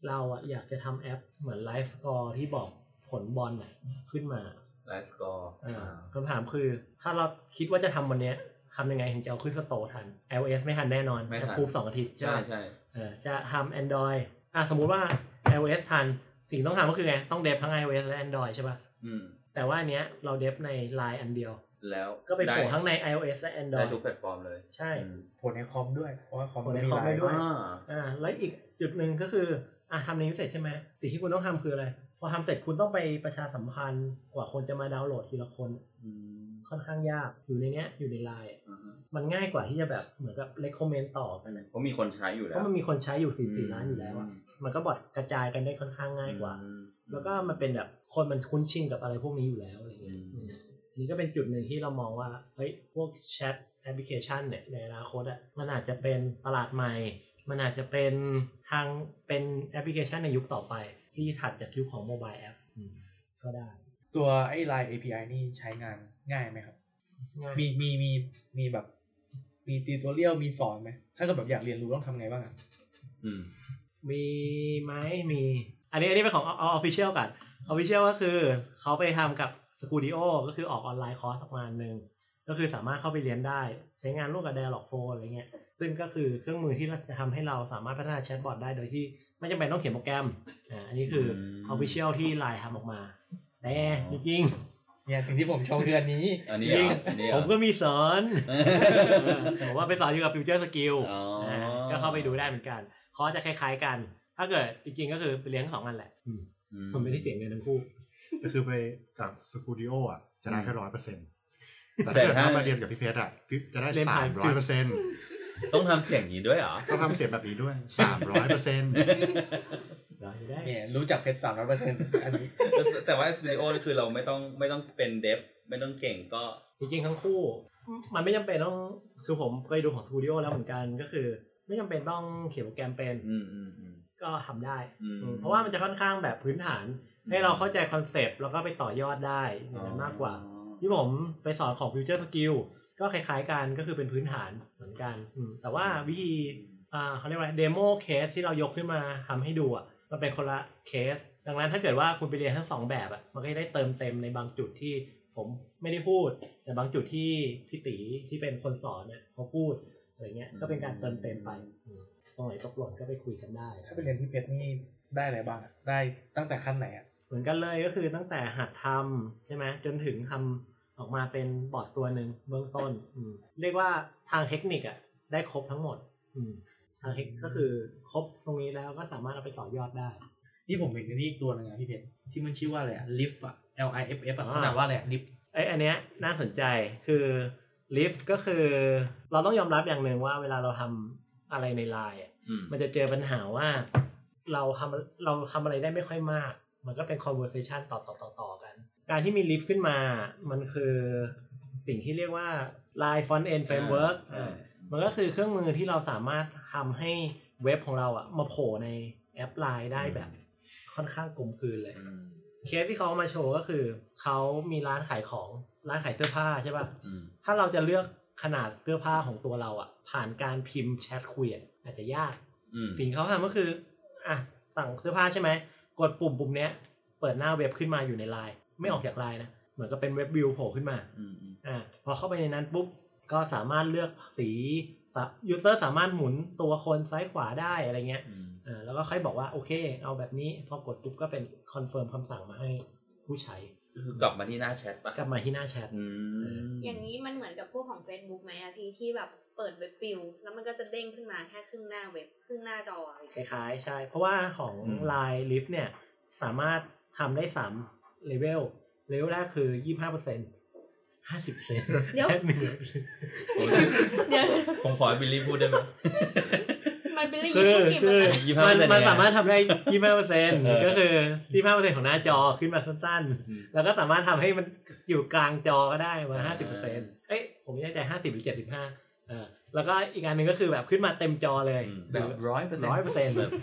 เราอ่ะอยากจะทำแอปเหมือนไลฟ์สกอร์ที่บอกผลบอลน่ะขึ้นมาไลฟ์สกอร์คำถามคือถ้าเราคิดว่าจะทำวันนี้ทำยังไงถึงจะเอาขึ้นสโตร์ทัน iOS ไม่ทันแน่นอนจะพูบ2อาทิตย์ใช่จะทำ Android สมมุติว่า iOS ทันสิ่งต้องทำก็คือไงต้องเดฟทั้ง iOS และ Android ใช่ป่ะแต่ว่าอันเนี้ยเราเดฟใน LINE อันเดียว แล้วก็ไปโผล่ทั้งใน iOS และ Android ได้ทุกแพลตฟอร์มเลยใช่โผล่ในคอมด้วยเพราะว่าคอมมีหลายแล้วอีกจุดนึงก็คือทำในพิเศษใช่ไหมสิ่งที่คุณต้องทำคืออะไรพอทำเสร็จคุณต้องไปประชาสัมพันธ์กว่าคนจะมาดาวน์โหลดทีละคนค่อนข้างยากอยู่ในเนี้ยอยู่ใน LINE มันง่ายกว่าที่จะแบบเหมือนกับ recommend ต่อกันนะเพราะมีคนใช้อยู่แล้วเพราะมันมีคนใช้อยู่ 4 ล้านอยู่แล้วอ่ะมันก็บอทกระจายกันได้ค่อนข้างง่ายกว่าแล้วก็มันเป็นแบบคนมันคุ้นชินกับอะไรพวกนี้อยู่แล้วอะไรเงี้ยนี่ก็เป็นจุดหนึ่งที่เรามองว่าเฮ้ยพวกแชทแอปพลิเคชันเนี่ยในอนาคตอ่ะมันอาจจะเป็นตลาดใหม่มันอาจจะเป็นทางเป็นแอปพลิเคชันในยุคต่อไปที่ถัดจากยุคของโมบายแอปก็ได้ตัวไอ้ LINE API นี่ใช้งานง่ายไหมครับมีแบบมีติวโตเรียลมีสอนไหมถ้าเกิดแบบอยากเรียนรู้ต้องทำไงบ้างอ่ะมีไหมมีอันนี้เป็นของ Official กัน Official ก็คือเขาไปทำกับ Studio ก็คือออกออนไลน์คอร์สประมาณนึงก็คือสามารถเข้าไปเรียนได้ใช้งานร่วมกับ Dialogflow อะไรเงี้ยซึ่งก็คือเครื่องมือที่จะทำให้เราสามารถพัฒนาแชทบอทได้โดยที่ไม่จำเป็นต้องเขียนโปรแกรมอันนี้คือ Official ที่ LINE ทำออกมาแต่จริงๆเนี่ยสิ่งที่ผมชอบคืออันนี้ผมก็มีสอนผมว่าไปสอนอยู่กับ Future Skill ก็เข้าไปดูได้เหมือนกันคอร์สจะคล้ายๆกันถ้าเกิดจริงๆก็คือไปเรียนทั้งสองอันแหละผมไม่ได้เสียเงินทั้งคู่ก็คือไปกับ Studio อ่ะจะได้แค่ 100%แต่ถ้ามาเรียนกับพี่เพชรอ่ะจะได้ 300% ต้องทำเสียงอย่างนี้ด้วยเหรอต้องทำเสียงแบบนี้ด้วย 300% ได้เนี่ยรู้จักเพชร 300% อันนี้แต่ว่าสตูดิโอนี่คือเราไม่ต้องเป็นเดฟไม่ต้องเก่งก็จริงๆทั้งคู่มันไม่จำเป็นต้องคือผมเคยดูของสตูดิโอแล้วเหมือนกันก็คือไม่จำเป็นต้องเขียนโปรแกรมเป็นก็ทำได้เพราะว่ามันจะค่อนข้างแบบพื้นฐานให้เราเข้าใจคอนเซปต์แล้วก็ไปต่อยอดได้มากกว่าที่ผมไปสอนของ Future Skill ก็คล้ายๆกันก็คือเป็นพื้นฐานเหมือนกันแต่ว่าวิธีเขาเรียกว่าเดโมเคสที่เรายกขึ้นมาทำให้ดูอ่ะมันเป็นคนละเคสดังนั้นถ้าเกิดว่าคุณไปเรียนทั้งสองแบบอ่ะมันก็จะได้เติมเต็มในบางจุดที่ผมไม่ได้พูดแต่บางจุดที่พี่ตีที่เป็นคนสอนเนี่ยเขาพูดอะไรเงี้ยก็เป็นการเติมเต็มไปตรงไหนตกหล่นก็ไปคุยกันได้ถ้าไปเรียนที่เพชรนี่ได้อะไรบ้างได้ตั้งแต่ขั้นไหนอ่ะเหมือนกันเลยก็คือตั้งแต่หัดทำใช่ไหมจนถึงทำออกมาเป็นบอร์ดตัวหนึ่งเบื้องต้นเรียกว่าทางเทคนิคอ่ะได้ครบทั้งหมดทางเทคก็คือครบตรงนี้แล้วก็สามารถเอาไปต่อยอดได้ที่ผมเห็นนี่ตัวนึงนะพี่เพชรที่มันชื่อว่าอะไรอ่ะ LIFF อ่ะ L I F F อ่ะมันแปลว่าอะไร LIFF อันเนี้ยน่าสนใจคือ LIFF ก็คือเราต้องยอมรับอย่างนึงว่าเวลาเราทำอะไรใน LINE อ่ะมันจะเจอปัญหาว่าเราทำอะไรได้ไม่ค่อยมากมันก็เป็น conversation ต่อกันการที่มี LIFF ขึ้นมามันคือสิ่งที่เรียกว่า LINE Front End Framework มันก็คือเครื่องมือที่เราสามารถทำให้เว็บของเราอ่ะมาโผล่ในแอป LINE ได้แบบค่อนข้างกลมกลืนเลยเคสที่เขามาโชว์ก็คือเขามีร้านขายของร้านขายเสื้อผ้าใช่ป่ะถ้าเราจะเลือกขนาดเสื้อผ้าของตัวเราอ่ะผ่านการพิมพ์แชทคุยอาจจะยากสิ่งเขาทำก็คืออ่ะสั่งเสื้อผ้าใช่ไหมกดปุ่มเนี้ยเปิดหน้าเว็บขึ้นมาอยู่ใน LINE ไม่ออกจาก LINE นะเหมือนก็เป็นเว็บวิวโผล่ขึ้นมาพอเข้าไปในนั้นปุ๊บก็สามารถเลือกสียูเซอร์สามารถหมุนตัวคนซ้ายขวาได้อะไรเงี้ยแล้วก็ค่อยบอกว่าโอเคเอาแบบนี้พอกดปุ๊บก็เป็นคอนเฟิร์มคำสั่งมาให้ผู้ใช้คือกลับมาที่หน้าแชทป่ะกลับมาที่หน้าแชทอย่างนี้มันเหมือนกับพวกของ Facebook มั้ยอ่ะพี่ที่แบบเปิดเว็บวิวแล้วมันก็จะเด้งขึ้นมาแค่ครึ่งหน้าเว็บครึ่งหน้าจอคล้ายๆใช่เพราะว่าของ LINE Live เนี่ยสามารถทำได้3เลเวลเลเวลแรกคือ 25% 50% เดี๋ยวผมขอบิลลี่พูดได้มั้ยมันเป็นมันสามารถทำได้ 25% ก็คือ 25% ของหน้าจอขึ้นมาสั้นๆแล้วก็สามารถทำให้มันอยู่กลางจอก็ได้มา 50% เอ้ยผมไม่แน่ใจ50หรือ75แล้วก็อีกอันนึงก็คือแบบขึ้นมาเต็มจอเลยแบบ 100% แบบ 100%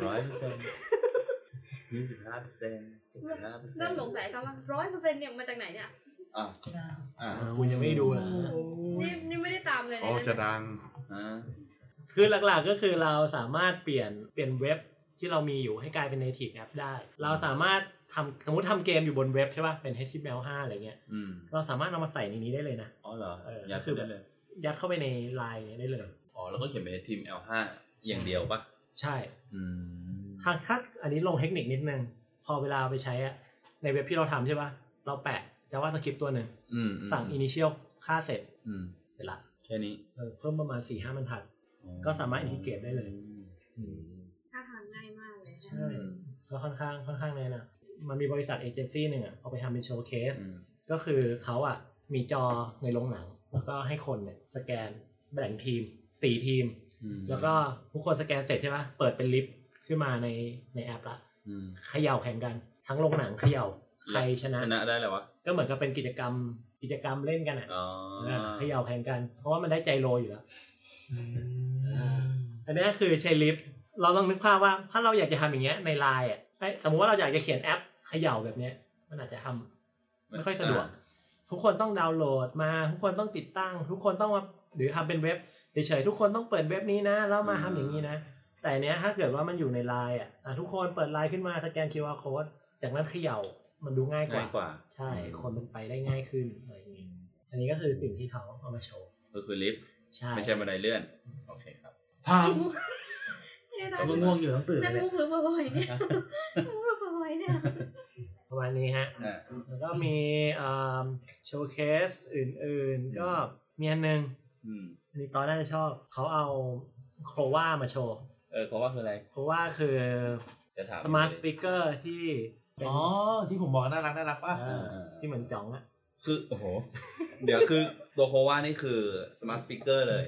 25% 75% นั่นหลงแต่คำว่า 100% เนี่ยมาจากไหนเนี่ยคุณยังไม่ดูนะนี่ไม่ได้ตามเลยนะอ๋อจะดังคือหลักๆก็คือเราสามารถเปลี่ยนเว็บที่เรามีอยู่ให้กลายเป็น native app ได้เราสามารถทำสมมติทำเกมอยู่บนเว็บใช่ป่ะเป็น HTML 5อะไรเงี้ยเราสามารถเอามาใส่ในนี้ได้เลยนะอ๋อเหรอยัดเข้าไปได้เลยยัดเข้าไปใน LINE ได้เลยอ๋อแล้วก็เขียนเป็น HTML 5อย่างเดียวป่ะใช่ทางคัดอันนี้ลงเทคนิคนิดนึงพอเวลาไปใช้อะในเว็บที่เราทำใช่ป่ะเราแปะ JavaScript ตัวนึงสั่ง initial ค่าเสร็จเสร็จละแค่นี้เพิ่มประมาณ 4-5 บรรทัดก็สามารถอินทิเกรตได้เลยถ้าทำง่ายมากเลยใช่ก็ค่อนข้างเลยนะมันมีบริษัทเอเจนซี่หนึ่งอ่ะเอาไปทำเป็นโชว์เคสก็คือเขาอ่ะมีจอในโรงหนังแล้วก็ให้คนเนี่ยสแกนแบ่งทีม4ทีมแล้วก็ทุกคนสแกนเสร็จใช่ไหมเปิดเป็นลิฟต์ขึ้นมาในแอปละเขย่าแข่งกันทั้งโรงหนังเขย่าใครชนะได้เลยวะก็เหมือนกับเป็นกิจกรรมเล่นกันอ่ะเขย่าแข่งกันเพราะว่ามันได้ใจโลอยู่แล้วอันนี้คือใช้ลิฟต์เราต้องนึกภาพว่าถ้าเราอยากจะทำอย่างเงี้ยใน LINE อ่ะสมมุติว่าเราอยากจะเขียนแอปเขย่าแบบเนี้ยมันอาจจะทำไม่ค่อยสะดวกทุกคนต้องดาวน์โหลดมาทุกคนต้องติดตั้งทุกคนต้องมาหรือทำเป็นเว็บเฉยๆทุกคนต้องเปิดเว็บนี้นะแล้วมาทำอย่างนี้นะแต่เนี้ยถ้าเกิดว่ามันอยู่ใน LINE อ่ะทุกคนเปิด LINE ขึ้นมาสแกน QR Code จากนั้นเขย่ามันดูง่ายกว่าใช่คนมันไปได้ง่ายขึ้นอะไรอย่างงี้อันนี้ก็คือสิ่งที่เขาเอามาโชว์ก็คือลิฟต์ไม่ใช่บันไดเลื่อนโอเคครับก็ง่วงอยู่ต้องตื่นเลยมุกหรือบ่อยเนี่ยมุกหรือบ่อยเนี่ยประมาณนี้ฮะแล้วก็มีโชว์เคสอื่นๆก็มีอันนึงอันนี้ตอนน่าจะชอบเขาเอาโคว่ามาโชว์โคว่าคืออะไรโคว่าคือสมาร์ทสปีกเกอร์ที่อ๋อที่ผมบอกน่ารักป่ะที่เหมือนจ๋องอะคือโอ้โหเดี๋ยวคือตัวโคว่านี่คือสมาร์ทสปีกเกอร์เลย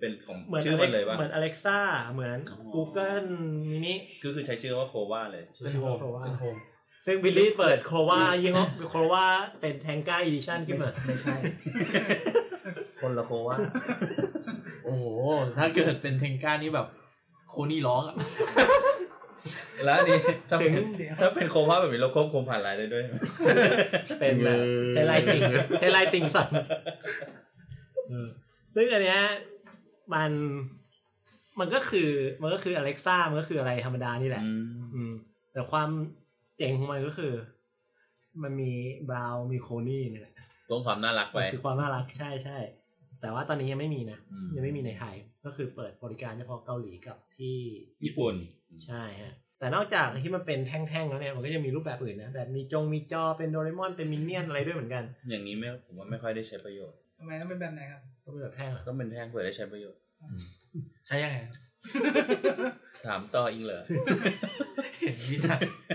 เป็นของชื่อมันเลยป่ะเหมือน Alexa เหมือน Google นี่คือใช้ชื่อว่าโคว่าเลยชื่อโคว่าซึ่งบิลลี่เปิดโคว่ายี่ห้อโคว่าเป็นแทงก้าอีดิชั่นขึ้นมาไม่ใช่คนละโคว่าโอ้โหถ้าเกิดเป็นแทงก้านี่แบบโคนี่ร้องอ่ะแล้วนี่ถ้าเป็นโคว่าแบบนี้เราควบคุมผ่านไลน์ได้ด้วยเป็นแบบใช้ไลน์ติ่งใช้ไลน์ติ่งสั่นซึ่งอันเนี้ยมันก็คือ Alexa มันก็คืออะไรธรรมดานี่แหละแต่ความเจ๋งของมันก็คือมันมีบราวน์มีโคนี่นี่แหละรวมความน่ารักไปคือความน่ารักใช่ๆแต่ว่าตอนนี้ยังไม่มีนะยังไม่มีในไทยก็คือเปิดบริการเฉพาะเกาหลีกับที่ญี่ปุ่นใช่ฮะแต่นอกจากที่มันเป็นแท่งๆแล้วเนี่ยมันก็จะมีรูปแบบอื่นนะแบบมีจอเป็นโดเรมอนเป็นมินเนี่ยนอะไรด้วยเหมือนกันอย่างนี้ไม่ผมว่าไม่ค่อยได้ใช้ประโยชน์ทำไมต้องเป็นแบบไหนครับต้องเป็นแบบแท่งต้องเป็นแท่งเพื่อได้ใช้ประโยชน์ใช้ยังไงถามต่ออิงเหรอ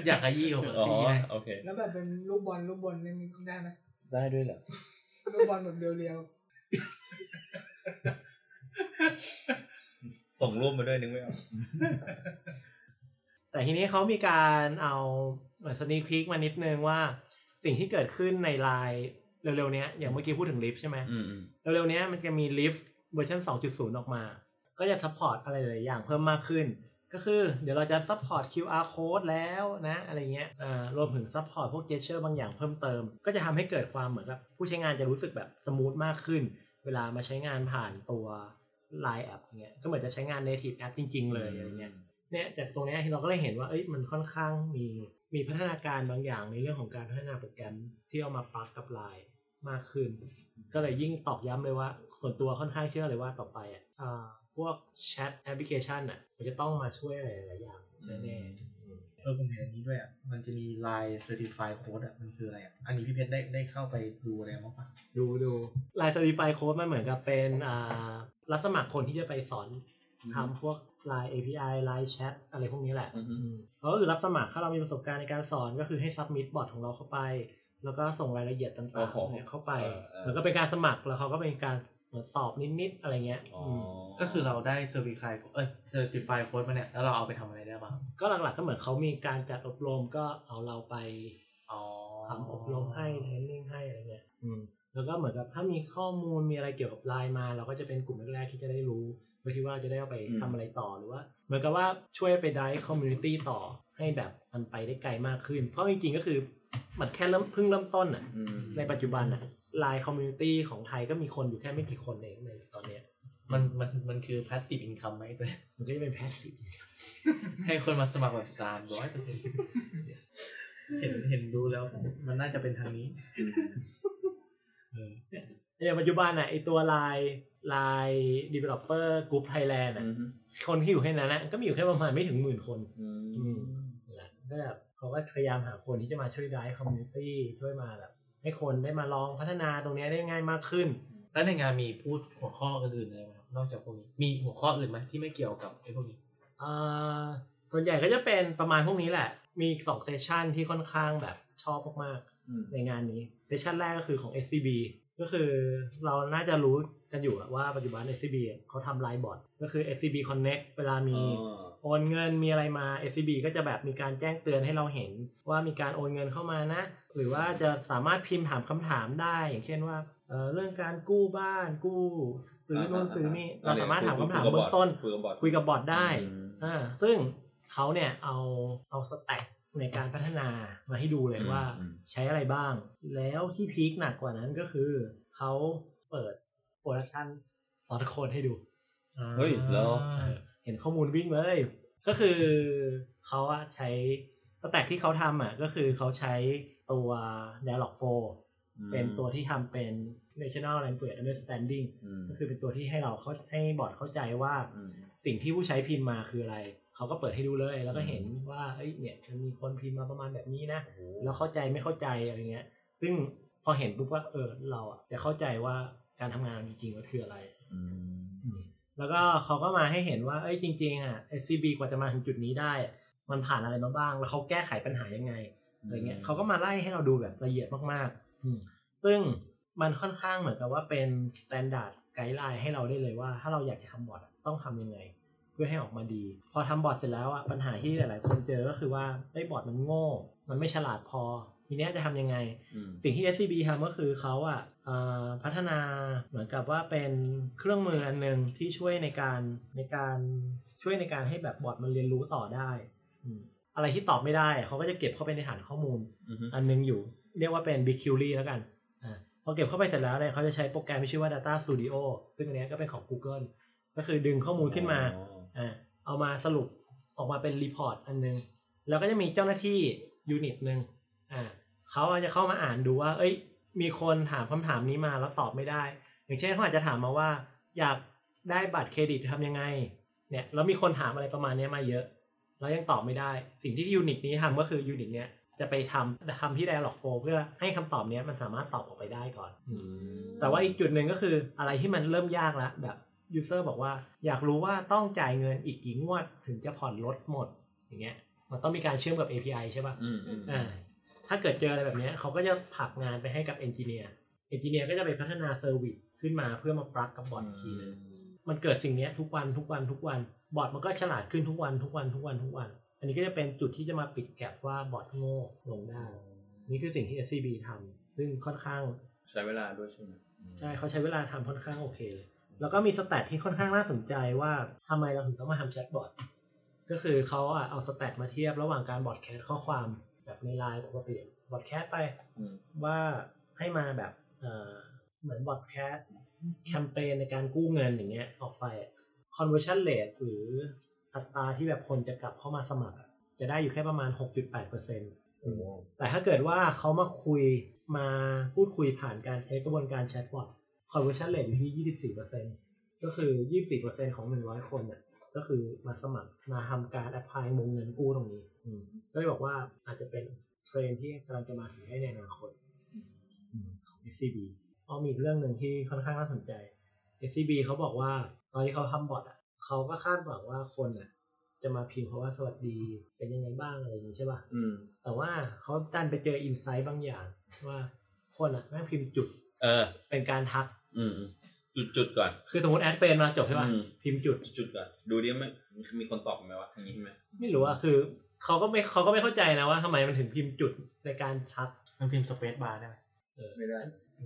อยากขยี้ผมอ๋อโอเคแล้วแบบเป็นลูกบอลนี่ได้ไหมได้ด้วยเหรอลูกบอลแบบเรียวๆส่งรูปมาด้วยนึงไม่เอาแต่ทีนี้เขามีการเอาสนีคลิกมานิดนึงว่าสิ่งที่เกิดขึ้นใน LINE เร็วๆเนี้ยอย่างเมื่อกี้พูดถึงลิฟต์ใช่ไหมเร็วๆเนี้ยมันจะมีลิฟต์เวอร์ชัน 2.0 ออกมาก็จะซัพพอร์ตอะไรหลายอย่างเพิ่มมากขึ้นก็คือเดี๋ยวเราจะซัพพอร์ต QR code แล้วนะอะไรเงี้ยรวมถึงซัพพอร์ตพวกเจสเชอร์บางอย่างเพิ่มเติมก็จะทำให้เกิดความเหมือนกับผู้ใช้งานจะรู้สึกแบบสมูทมากขึ้นเวลามาใช้งานผ่านตัว LINE แอปเงี้ยก็เหมือนจะใช้งาน native app จริงๆเลยอะไรเงี้ยเนี่ยจากตรงนี้เราก็เลยเห็นว่ามันค่อนข้างมีพัฒนาการบางอย่างในเรื่องของการพัฒนาโปรแกรมที่เอามาปรับกับ LINE มากขึ้นก็เลยยิ่งตอกย้ำเลยว่าส่วนตัวค่อนข้างเชื่อเลยว่าต่อไปพวกแชทแอปพลิเคชันน่ะมันจะต้องมาช่วยอะไรหลายอย่างแน่ๆผมเห็นอันนี้ด้วยอ่ะมันจะมี LINE Certified Code อ่ะมันคืออะไรอ่ะอันนี้พี่เพชรได้เข้าไปดูอะไรมั้งป่ะดู LINE Certified Code มันเหมือนกับเป็นรับสมัครคนที่จะไปสอนทำพวก LINE API LINE Chat อะไรพวกนี้แหละก็คือรับสมัครถ้าเรามีประสบการณ์ในการสอนก็คือให้ submit บอร์ดของเราเข้าไปแล้วก็ส่งรายละเอียดต่างๆเนี่ยเข้าไปแล้วก็เป็นการสมัครแล้วเขาก็เป็นการสอบนิดๆอะไรเงี้ยก็คือเราได้Certify Code มาเนี่ยแล้วเราเอาไปทำอะไรได้บ้างก็หลักๆก็เหมือนเขามีการจัดอบรมก็เอาเราไปทำอบรมให้เทรนนิ่งให้อะไรเงี้ยแล้วก็เหมือนกับถ้ามีข้อมูลมีอะไรเกี่ยวกับ LINE มาเราก็จะเป็นกลุ่มแรกๆที่จะได้รู้เพื่อที่ว่าจะได้เอาไปทำอะไรต่อหรือว่าเหมือนกับว่าช่วยไปได้คอมมูนิตี้ต่อให้แบบมันไปได้ไกลมากขึ้นเพราะจริงๆก็คือมันแค่เริ่มต้นน่ะในปัจจุบันน่ะLINE Community ของไทยก็มีคนอยู่แค่ไม่กี่คนเองในตอนเนี้ยมันคือ Passive Income มั้ยตัวมันก็จะเป็น Passive ให้คนมาสมัครแบบ 300% เห็นดูแล้วมันน่าจะเป็นทางนี้เนี่ยปัจจุบันน่ะไอตัว LINE Developer Group Thailand น่ะคนที่อยู่แค่นั้นน่ะก็มีอยู่แค่ประมาณไม่ถึง 10,000 คนก็แบบเขาก็พยายามหาคนที่จะมาช่วยไกด์คอมมูนิตี้ช่วยมาแบบ ให้คนได้มาลองพัฒนาตรงนี้ได้ง่ายมากขึ้นแล้วในงานมีพูดหัวข้ออื่นอะไรไหมครับนอกจากพวกนี้มีหัวข้ออื่นไหมที่ไม่เกี่ยวกับไอ้พวกนี้ส่วนใหญ่ก็จะเป็นประมาณพวกนี้แหละมี2เซสชั่นที่ค่อนข้างแบบชอบมากๆในงานนี้เซสชั่นแรกก็คือของ SCB ก็คือเราน่าจะรู้กันอยู่ว่าปัจจุบัน SCB เขาทำไลน์บอทก็คือ SCB Connect เวลามีโอนเงินมีอะไรมา SCB ก็จะแบบมีการแจ้งเตือนให้เราเห็นว่ามีการโอนเงินเข้ามานะหรือว่าจะสามารถพิมพ์ถามคำถามได้อย่างเช่นว่าเรื่องการกู้บ้านกู้ซื้อนู่นซื้อนี่เราสามารถถามคำถามเบื้องต้นคุยกับบอทได้ซึ่งเขาเนี่ยเอาสแต็กในการพัฒนามาให้ดูเลยว่าใช้อะไรบ้างแล้วที่พีคหนักกว่านั้นก็คือเขาเปิดโปรดักชันซอสโค้ดให้ดูเฮ้ยแล้วเห็นข้อมูลวิ่งเลยก็คือเขาใช้สแต็กที่เขาทำก็คือเขาใช้ตัว Dialogflow เป็นตัวที่ทำเป็น National Language Understanding ก็คือเป็นตัวที่ให้บอร์ดเข้าใจว่าสิ่งที่ผู้ใช้พิมพ์มาคืออะไรเขาก็เปิดให้ดูเลยแล้วก็เห็นว่าเอ้ยเนี่ยมันมีคนพิมพ์มาประมาณแบบนี้นะแล้วเข้าใจไม่เข้าใจอะไรเงี้ยซึ่งพอเห็นปุ๊บว่าเราจะเข้าใจว่าการทำงานจริงๆมันคืออะไรแล้วก็เขาก็มาให้เห็นว่าเอ้ยจริงๆSCB กว่าจะมาถึงจุดนี้ได้มันผ่านอะไรมาบ้างแล้วเขาแก้ไขปัญหายังไงอะไรเงี้ยเขาก็มาไล่ให้เราดูแบบละเอียดมากๆซึ่งมันค่อนข้างเหมือนกับว่าเป็นสแตนดาร์ดไกด์ไลน์ให้เราได้เลยว่าถ้าเราอยากจะทำบอร์ดต้องทำยังไงเพื่อให้ออกมาดีพอทำบอร์ดเสร็จแล้วปัญหาที่หลายๆคนเจอก็คือว่าไอ้บอร์ดมันโง่มันไม่ฉลาดพอทีนี้จะทำยังไงสิ่งที่ SCB ทำก็คือเขาพัฒนาเหมือนกับว่าเป็นเครื่องมืออันนึงที่ช่วยในการช่วยในการให้แบบบอร์ดมันเรียนรู้ต่อได้อะไรที่ตอบไม่ได้เขาก็จะเก็บเข้าไปในฐานข้อมูลอันนึงอยู่เรียกว่าเป็น Big Query แล้วกันพอเก็บเข้าไปเสร็จแล้วเนี่ยเขาจะใช้โปรแกรมที่ชื่อว่า Data Studio ซึ่งอันนี้ก็เป็นของ Google ก็คือดึงข้อมูลขึ้นมาเอามาสรุปออกมาเป็นรีพอร์ตอันนึงแล้วก็จะมีเจ้าหน้าที่ยูนิตนึงเขาจะเข้ามาอ่านดูว่าเอ้ยมีคนถามคำถามนี้มาแล้วตอบไม่ได้อย่างเช่นเขาอาจจะถามมาว่าอยากได้บัตรเครดิตทำยังไงเนี่ยแล้วมีคนถามอะไรประมาณนี้มาเยอะแล้วยังตอบไม่ได้สิ่งที่ยูนิตนี้ทำก็คือยูนิตเนี้ยจะไปทำที่ Dialogflow เพื่อให้คำตอบนี้มันสามารถตอบออกไปได้ก่อนแต่ว่าอีกจุดนึงก็คืออะไรที่มันเริ่มยากละแบบยูเซอร์บอกว่าอยากรู้ว่าต้องจ่ายเงินอีกกี่งวดถึงจะผ่อนลดหมดอย่างเงี้ยมันต้องมีการเชื่อมกับ API ใช่ป่ะถ้าเกิดเจออะไรแบบนี้เขาก็จะผลักงานไปให้กับเอนจิเนียร์ก็จะไปพัฒนาเซอร์วิสขึ้นมาเพื่อมาปลั๊กกับบอททีนึงมันเกิดสิ่งนี้ทุกวันบอทมันก็ฉลาดขึ้นทุกวันอันนี้ก็จะเป็นจุดที่จะมาปิดแก็ปว่าบอทโง่ลงได้นี่คือสิ่งที่ SCB ทำซึ่งค่อนข้างใช้เวลาด้วยใช่มั้ยใช่เขาใช้เวลาทำค่อนข้างโอเคแล้วก็มีสแตทที่ค่อนข้างน่าสนใจว่าทำไมเราถึงต้องมาทำแชทบอทก็คือเขาเอาสแตทมาเทียบระหว่างการบอทแคสข้อความแบบใน LINE ปกติบอทแคสไปว่าให้มาแบบเหมือนบอทแคสแคมเปญในการกู้เงินอย่างเงี้ยออกไป conversion rate หรืออัตราที่แบบคนจะกลับเข้ามาสมัครจะได้อยู่แค่ประมาณ 6.8% แต่ถ้าเกิดว่าเขามาพูดคุยผ่านการใช้กระบวนการแชทบอทconversion rate อยู่ที่ 24% ก็คือ 24% ของ100คนน่ะก็คือมาสมัครมาทำการ apply วงเงินกู้ตรงนี้ก็เลยบอกว่าอาจจะเป็นเทรนที่กำลังจะมาถึงให้ในอนาคตของ SCB มีอีกเรื่องหนึ่งที่ค่อนข้างน่าสนใจ SCB เขาบอกว่าตอนที่เขาทำบอทเขาก็คาดหวังว่าคนน่ะจะมาพิมพ์เพราะว่าสวัสดีเป็นยังไงบ้างอะไรอย่างนี้ใช่ป่ะแต่ว่าเขาดันไปเจอ insight บางอย่างว่าคนน่ะไม่พิมพ์จุดเป็นการทักจุดก่อนคือสมมติแอดเฟรนด์มาจบใช่ป่ะพิมพ์จุดก่อนดูดิมันมีคนตอบมั้ยว่าอย่างงี้ใช่มั้ยไม่รู้คือเค้าก็ไม่เข้าใจนะว่าทำไมมันถึงพิมพ์จุดในการทักมันพิมพ์สเปซบาร์ได้มั้ยไม่ได้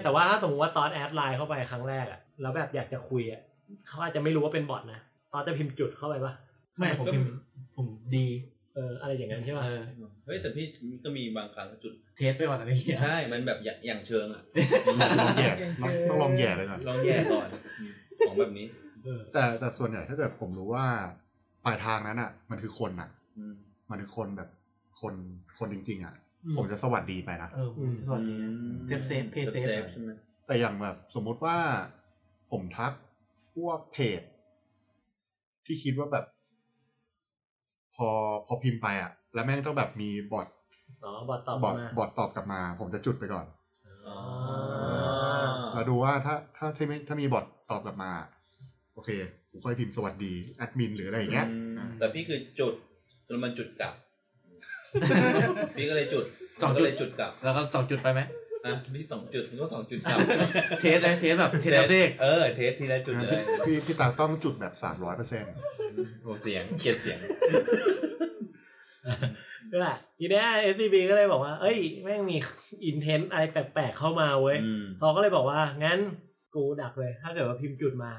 แต่ว่าถ้าสมมติว่าตอนแอดไลน์เข้าไปครั้งแรกแล้วแบบอยากจะคุยเค้าอาจจะไม่รู้ว่าเป็นบอทนะตอนจะพิมพ์จุดเข้าไปป่ะไม่ผมพิมพ์ผมดีอะไรอย่างนั้นใช่ป่ะเฮ้ยแต่พี่ก็มีบางครั้งจุดเทสไปก่อนอะไรอย่างเงี้ยใช่มันแบบอย่างเชิงต้องลองแย่เลยก่อนลองแย่ก่อนของแบบนี้แต่ส่วนใหญ่ถ้าเกิดผมรู้ว่าปลายทางนั้นอ่ะมันคือคนอ่ะมันคือคนแบบคนจริงๆอ่ะผมจะสวัสดีไปนะสวัสดีเซฟเพย์เซฟใช่ไหมแต่อย่างแบบสมมติว่าผมทักพวกเพจที่คิดว่าแบบพอพิมพ์ไปแล้วแม่งต้องแบบมีบอทตอบกลับมาผมจะจุดไปก่อน เราดูว่าถ้ามีบอทตอบกลับมาโอเคผมค่อยพิมพ์สวัสดีแอดมินหรืออะไรอย่างเงี้ยแต่พี่คือจุดแล้วมันจุดกลับพี่ก็เลยจุดก็เลยจุดกลับแล้วก็สองจุดไปไหมอ่ะนี่สองจุดมันก็สองจุดกลับเทสเลยเทสแบบเทสเด็กเทสทีละจุดเลยพี่ตาต้องจุดแบบ 300% โหเสียงเกียดเสียงก็ล่ะทีเนี้ย SCB ก็เลยบอกว่าเอ้ยแม่งมีอินเทนต์อะไรแปลกๆเข้ามาเว้ยเขาก็เลยบอกว่างั้นกูดักเลยถ้าเกิดว่าพิมพ์จุดมา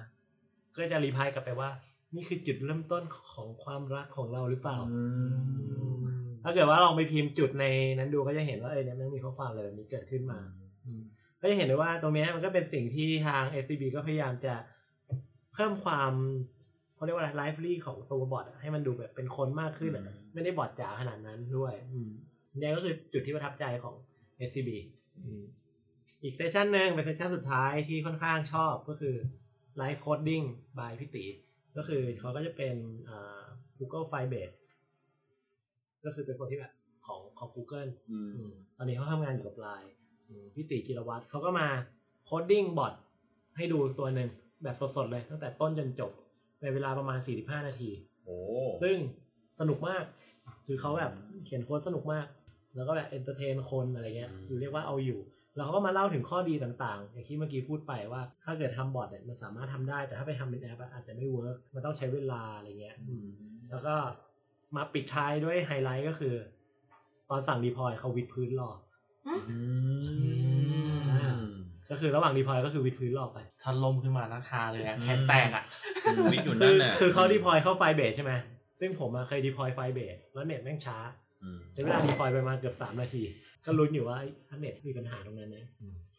ก็จะรีพลายกลับไปว่านี่คือจุดเริ่มต้นของความรักของเราหรือเปล่าถ้าเกิดว่าลองไปพิมพ์จุดในนั้นดูก็จะเห็นว่าเนี่ยมันมีข้อความอะไรแบบนี้เกิดขึ้นมาก็จะเห็นได้ว่าตรงนี้มันก็เป็นสิ่งที่ทาง SCB ก็พยายามจะเพิ่มความเขาเรียกว่าไลฟ์ลี่ของตัวบอทให้มันดูแบบเป็นคนมากขึ้นไม่ได้บอทจ๋าขนาดนั้นด้วยนี่ก็คือจุดที่ประทับใจของ SCB อีกเซสชั่นนึงเป็นเซสชั่นสุดท้ายที่ค่อนข้างชอบก็คือ Live Coding by พี่ตีก็คือเขาก็จะเป็นGoogle Firebase ก็คือเป็นคนที่แบบของ Google ตอนนี้เขาทำงานอยู่กับ LINE พี่ตีกิรวัตรเขาก็มาโคดดิ้งบอทให้ดูตัวหนึ่งแบบสดๆเลยตั้งแต่ต้นจนจบในเวลาประมาณ45นาทีโอ้ซึ่งสนุกมากคือเขาแบบเขียนโค้ดสนุกมากแล้วก็แบบเอนเตอร์เทนคนอะไรเงี้ยอยู่เรียกว่าเอาอยู่แล้วเขาก็มาเล่าถึงข้อดีต่างๆอย่างที่เมื่อกี้พูดไปว่าถ้าเกิดทำบอทเนี่ยมันสามารถทำได้แต่ถ้าไปทำเป็นแอปอาจจะไม่เวิร์กมันต้องใช้เวลาอะไรเงี้ยแล้วก็มาปิดท้ายด้วยไฮไลท์ก็คือตอนสั่งรีพลอยเขาวิดพื้นรอก็คือระหว่างรีพลอยก็คือวิดพื้นรอไปทันลมขึ้นมาราคาเลยแขนแตกอ่ะวิดอยู่นั่นน่ะคือเขารีพลอยเข้าไฟเบสใช่ไหมซึ่งผมเคยรีพลอยไฟเบสแล้วเน็ตแม่งช้าใช้เวลารีพลอยไปมาเกือบ3นาทีก็ลุ้นอยู่ว่าถ้าเน็ตมีปัญหาตรงนั้นนะ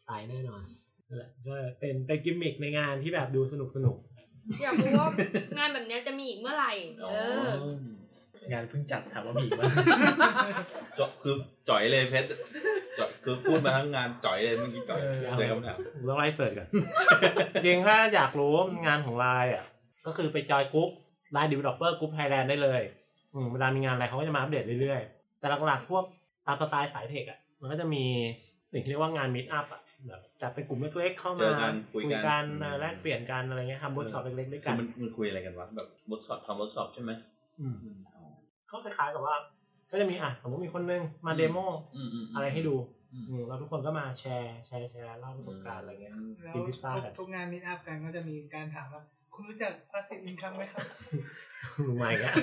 ตายแน่นอนนั่นแหละก็เป็นกิมมิคในงานที่แบบดูสนุกสนุกอยากรู้ว่างานแบบนี้จะมีอีกเมื่อไหร่งานเพิ่งจัดถามว่ามีมั้ยจบคือจ่อยเลยเพชรจ่อยคือพูดมาทั้งงานจ่อยเลยเมื่อกี้จ่อยเลยครับนะเราไลฟ์เสิร์ชก่อนจริงถ้าอยากรู้งานของ LINE อ่ะก็คือไปจอยกรุ๊ป LINE Developer Group Thailand ได้เลยเวลามีงานอะไรเขาก็จะมาอัปเดตเรื่อยๆแต่หลักๆพวกตามสไตล์สายเทคอ่ะมันก็จะมีสิ่งที่เรียกว่างานมีตอัพอ่ะแบบจัดเป็นกลุ่มเล็กๆเข้ามาคุยกันแลกเปลี่ยนกันอะไรเงี้ยทำเวิร์คช็อปเล็กๆด้วยกันมันคุยอะไรกันวะแบบเวิร์คช็อปทำเวิร์คช็อปใช่มั้ยก็คล้ายๆกับว่าก็จะมีผมก็มีคนนึงมาเดโมอะไรให้ดูแล้วทุกคนก็มาแชร์เล่าประสบการณ์อะไรเงี้ยกินพิซซ่ากันทุกงานมีตอัพกันก็จะมีการถามว่าคุณรู้จัก passive income มั้ยครับรู้มั้ยครับ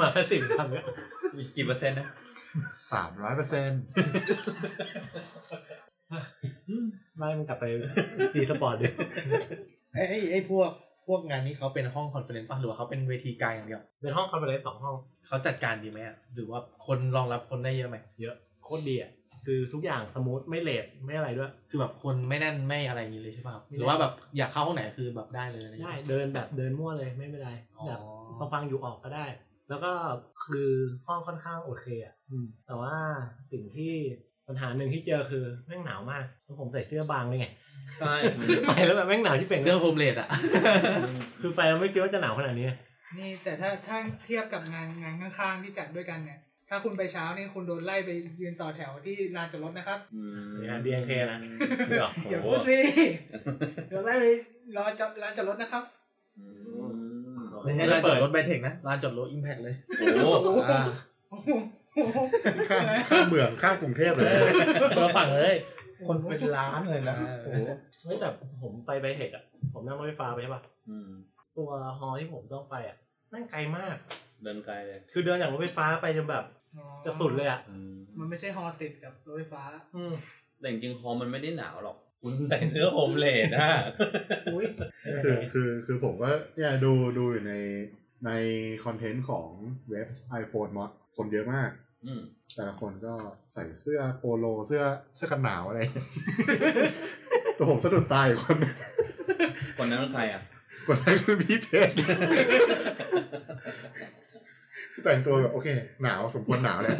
มา passive income เนี่ยมีกี่เปอร์เซ็นต์นะ 300% ไม่มันกลับไปดีสปอร์ตดิไอ้พวกงานนี้เขาเป็นห้องคอนเฟอเรนซ์ป่ะหรือว่าเขาเป็นเวทีกลางอย่างเดียวเป็นห้องคอนเฟอเรนซ์2ห้องเขาจัดการดีไหมอ่ะหรือว่าคนรองรับคนได้เยอะไหมเยอะโคตรดีอ่ะคือทุกอย่างสมูทไม่เลทไม่อะไรด้วยคือแบบคนไม่แน่นไม่อะไรอย่างงี้เลยใช่ป่ะหรือว่าแบบอยากเข้าห้องไหนคือแบบได้เลยอะไรได้เดินแบบเดินมั่วเลยไม่เป็นไรแบบฟังอยู่ออกก็ได้แล้วก็คือห้องค่อนข้างโอเคอ่ะแต่ว่าสิ่งที่ปัญหาหนึ่งที่เจอคือแม่งหนาวมากแล้วผมใส่เสื้อบางเลยไงใช่ไปแล้วแบบแม่งหนาวที่เป็นเสื้อโฮมเลดอ่ะคือไปเราไม่คิดว่าจะหนาวขนาดนี้นี่แต่ถ้าเทียบกับงานข้างๆที่จัดด้วยกันเนี่ยถ้าคุณไปเช้านี่คุณโดนไล่ไปยืนต่อแถวที่ลานจอดรถนะครับงาน BNK นะอย่าพูดสิเดี๋ยวไล่ไปรอจอดลานจอดรถนะครับไม่ใช่ลานจอดรถไบเทคนะลานจอดรถ Impact เลยโอ้ข้ามเมืองข้ามกรุงเทพเลยเราฝั่งเลยคนเป็นล้านเลยนะโอ้โหเฮ้ยแต่ผมไปไบเทคอ่ะผมนั่งรถไฟฟ้าไปใช่ป่ะตัวฮอที่ผมต้องไปอ่ะนั่งไกลมากเดินไกลเลยคือเดินจากรถไฟฟ้าไปจนแบบจะสุดเลยอ่ะมันไม่ใช่ฮอติดกับรถไฟฟ้าแต่จริงๆฮอมันไม่ได้หนาวหรอกคุณใส่เสื้อโฮมเลดนะคือผมว่าเนี่ยดูอยู่ในคอนเทนต์ของเว็บ iPhone Mod คนเยอะมากแต่ละคนก็ใส่เสื้อโปโลเสื้อกันหนาวอะไรตัวผมสะดุดตาอยู่คนนั้นเป็นใครอ่ะคนนั้นคือพี่เพชรแต่งตัวแบบโอเคหนาวสมควรหนาวเลย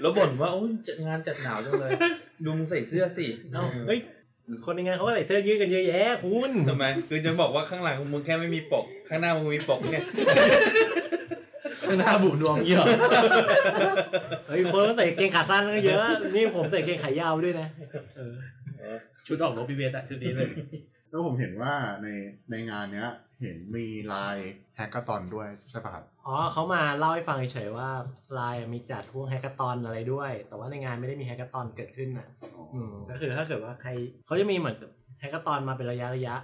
แล้วบ่นว่าโอ้งานจัดหนาวจังเลยลุงใส่เสื้อสิเฮ้ยคนในงานเขาก็ใส่เสื้อยืดกันเยอะแยะคุณทำไมคือจะบอกว่าข้างหลังมึงแค่ไม่มีปกข้างหน้ามึงมีปกไงข้างหน้าบุ๋มดวงเยอะเฮ้ยคนใส่เกงขาสั้นก็เยอะนี่ผมใส่เกงขายาวด้วยนะ ชุดออกโนบิเวตอ่ะชุดนี้เลยแล้วผมเห็นว่าในงานเนี้ยเห็นมี LINE แฮกเกอร์ตอนด้วยใช่ป่ะครับอ๋อเขามาเล่าให้ฟังเฉยๆว่า LINE มีจัดพวกแฮกเกอร์ตอนอะไรด้วยแต่ว่าในงานไม่ได้มีแฮกเกอร์ตอนเกิดขึ้นนะก็คือถ้าเกิดว่าใครเขาจะมีเหมือนแฮกเกอร์ตอนมาเป็นระยะ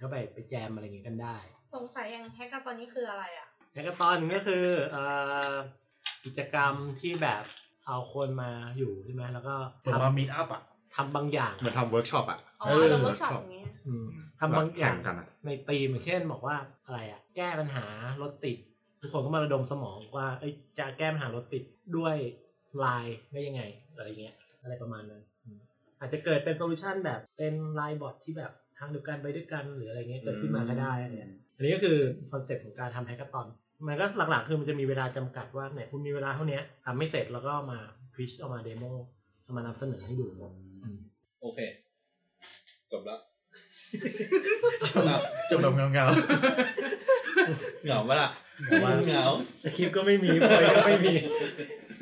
ก็ไปแจมอะไรอย่างงี้กันได้สงสัยอย่างแฮกเกอร์ตอนนี้คืออะไรอ่ะแฮกเกอร์ตอนก็คือกิจกรรมที่แบบเอาคนมาอยู่ใช่ไหมแล้วก็ทำมามีอัพอ่ะทำบางอย่างเหมือนทำเวิร์กช็อปอ่ะทำเวิร์กช็อปอย่างนี้ทำบางอย่างในตีมเช่นบอกว่าอะไรอ่ะแก้ปัญหารถติดทุกคนก็มาระดมสมองว่าจะแก้ปัญหารถติดด้วยไลน์ได้ยังไงอะไรเงี้ยอะไรประมาณนั้นอาจจะเกิดเป็นโซลูชันแบบเป็นไลน์บอทที่แบบทางเดียวกันไปด้วยกันหรืออะไรเงี้ยเกิดขึ้นมาก็ได้เนี่ยอันนี้ก็คือคอนเซ็ปต์ของการทำแฮกเกอร์ตอนมันก็หลักๆคือมันจะมีเวลาจำกัดว่าเนี่ยคุณมีเวลาเท่านี้ทำไม่เสร็จแล้วก็มาพิชเอามาเดโมเอามานำเสนอให้ดูโอเคจบแล้วจบแล้วเงาเหงาปะล่ะเหงาคลิปก็ไม่มีพอยก็ไม่มี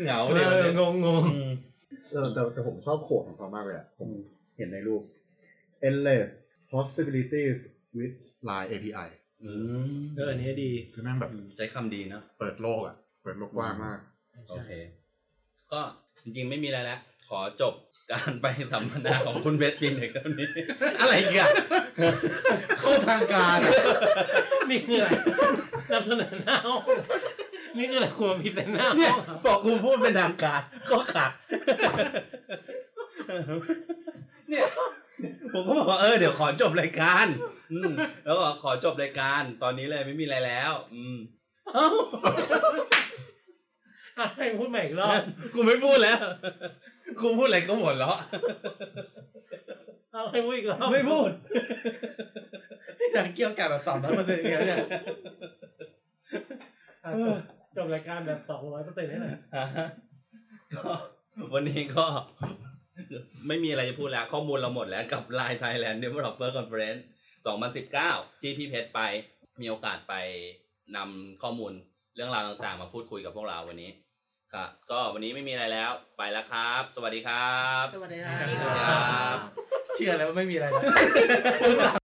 เหงาเลยงงแต่ผมชอบโขดของเขามากเลยอ่ะผมเห็นในรูป endless possibilities with LINE APIอันนี้ดีคือแม่งแบบใช้คำดีนะเปิดโลกกว้างมากโอเคก็จริงๆไม่มีอะไรแล้วขอจบการไปสัมมนาของคุณเบสกินในครั้งนี้อะไรเงี้ยเข้าทางการนี่คืออะไรนำเสนอหน้าห้องนี่คืออะไรคุณมีแต่หน้าห้องบอกคุณพูดเป็นทางการก็ขาดเนี่ยผมก็บอกว่าเดี๋ยวขอจบรายการแล้วก็ขอจบรายการตอนนี้เลยไม่มีอะไรแล้วอะไรพูดใหม่อีกรอบกูไม่พูดแล้วกูพูดอะไรก็หมดแล้วอะไรพูดอีกรอบไม่พูดอยากเกี่ยวกับแบบ 300% อย่างเงี้ยเนี่ยจบรายการแบบ 200% ให้หน่อยวันนี้ก็ไม่มีอะไรจะพูดแล้วข้อมูลเราหมดแล้วกับ LINE Thailand Developer Conference 2019ที่พี่เพชรไปมีโอกาสไปนำข้อมูลเรื่องราวต่างๆมาพูดคุยกับพวกเราวันนี้ครับก็วันนี้ไม่มีอะไรแล้วไปแล้วครับสวัสดีครับสวัสดีครับเชื่อแล้วว่าไม่มีอะไรแล้ว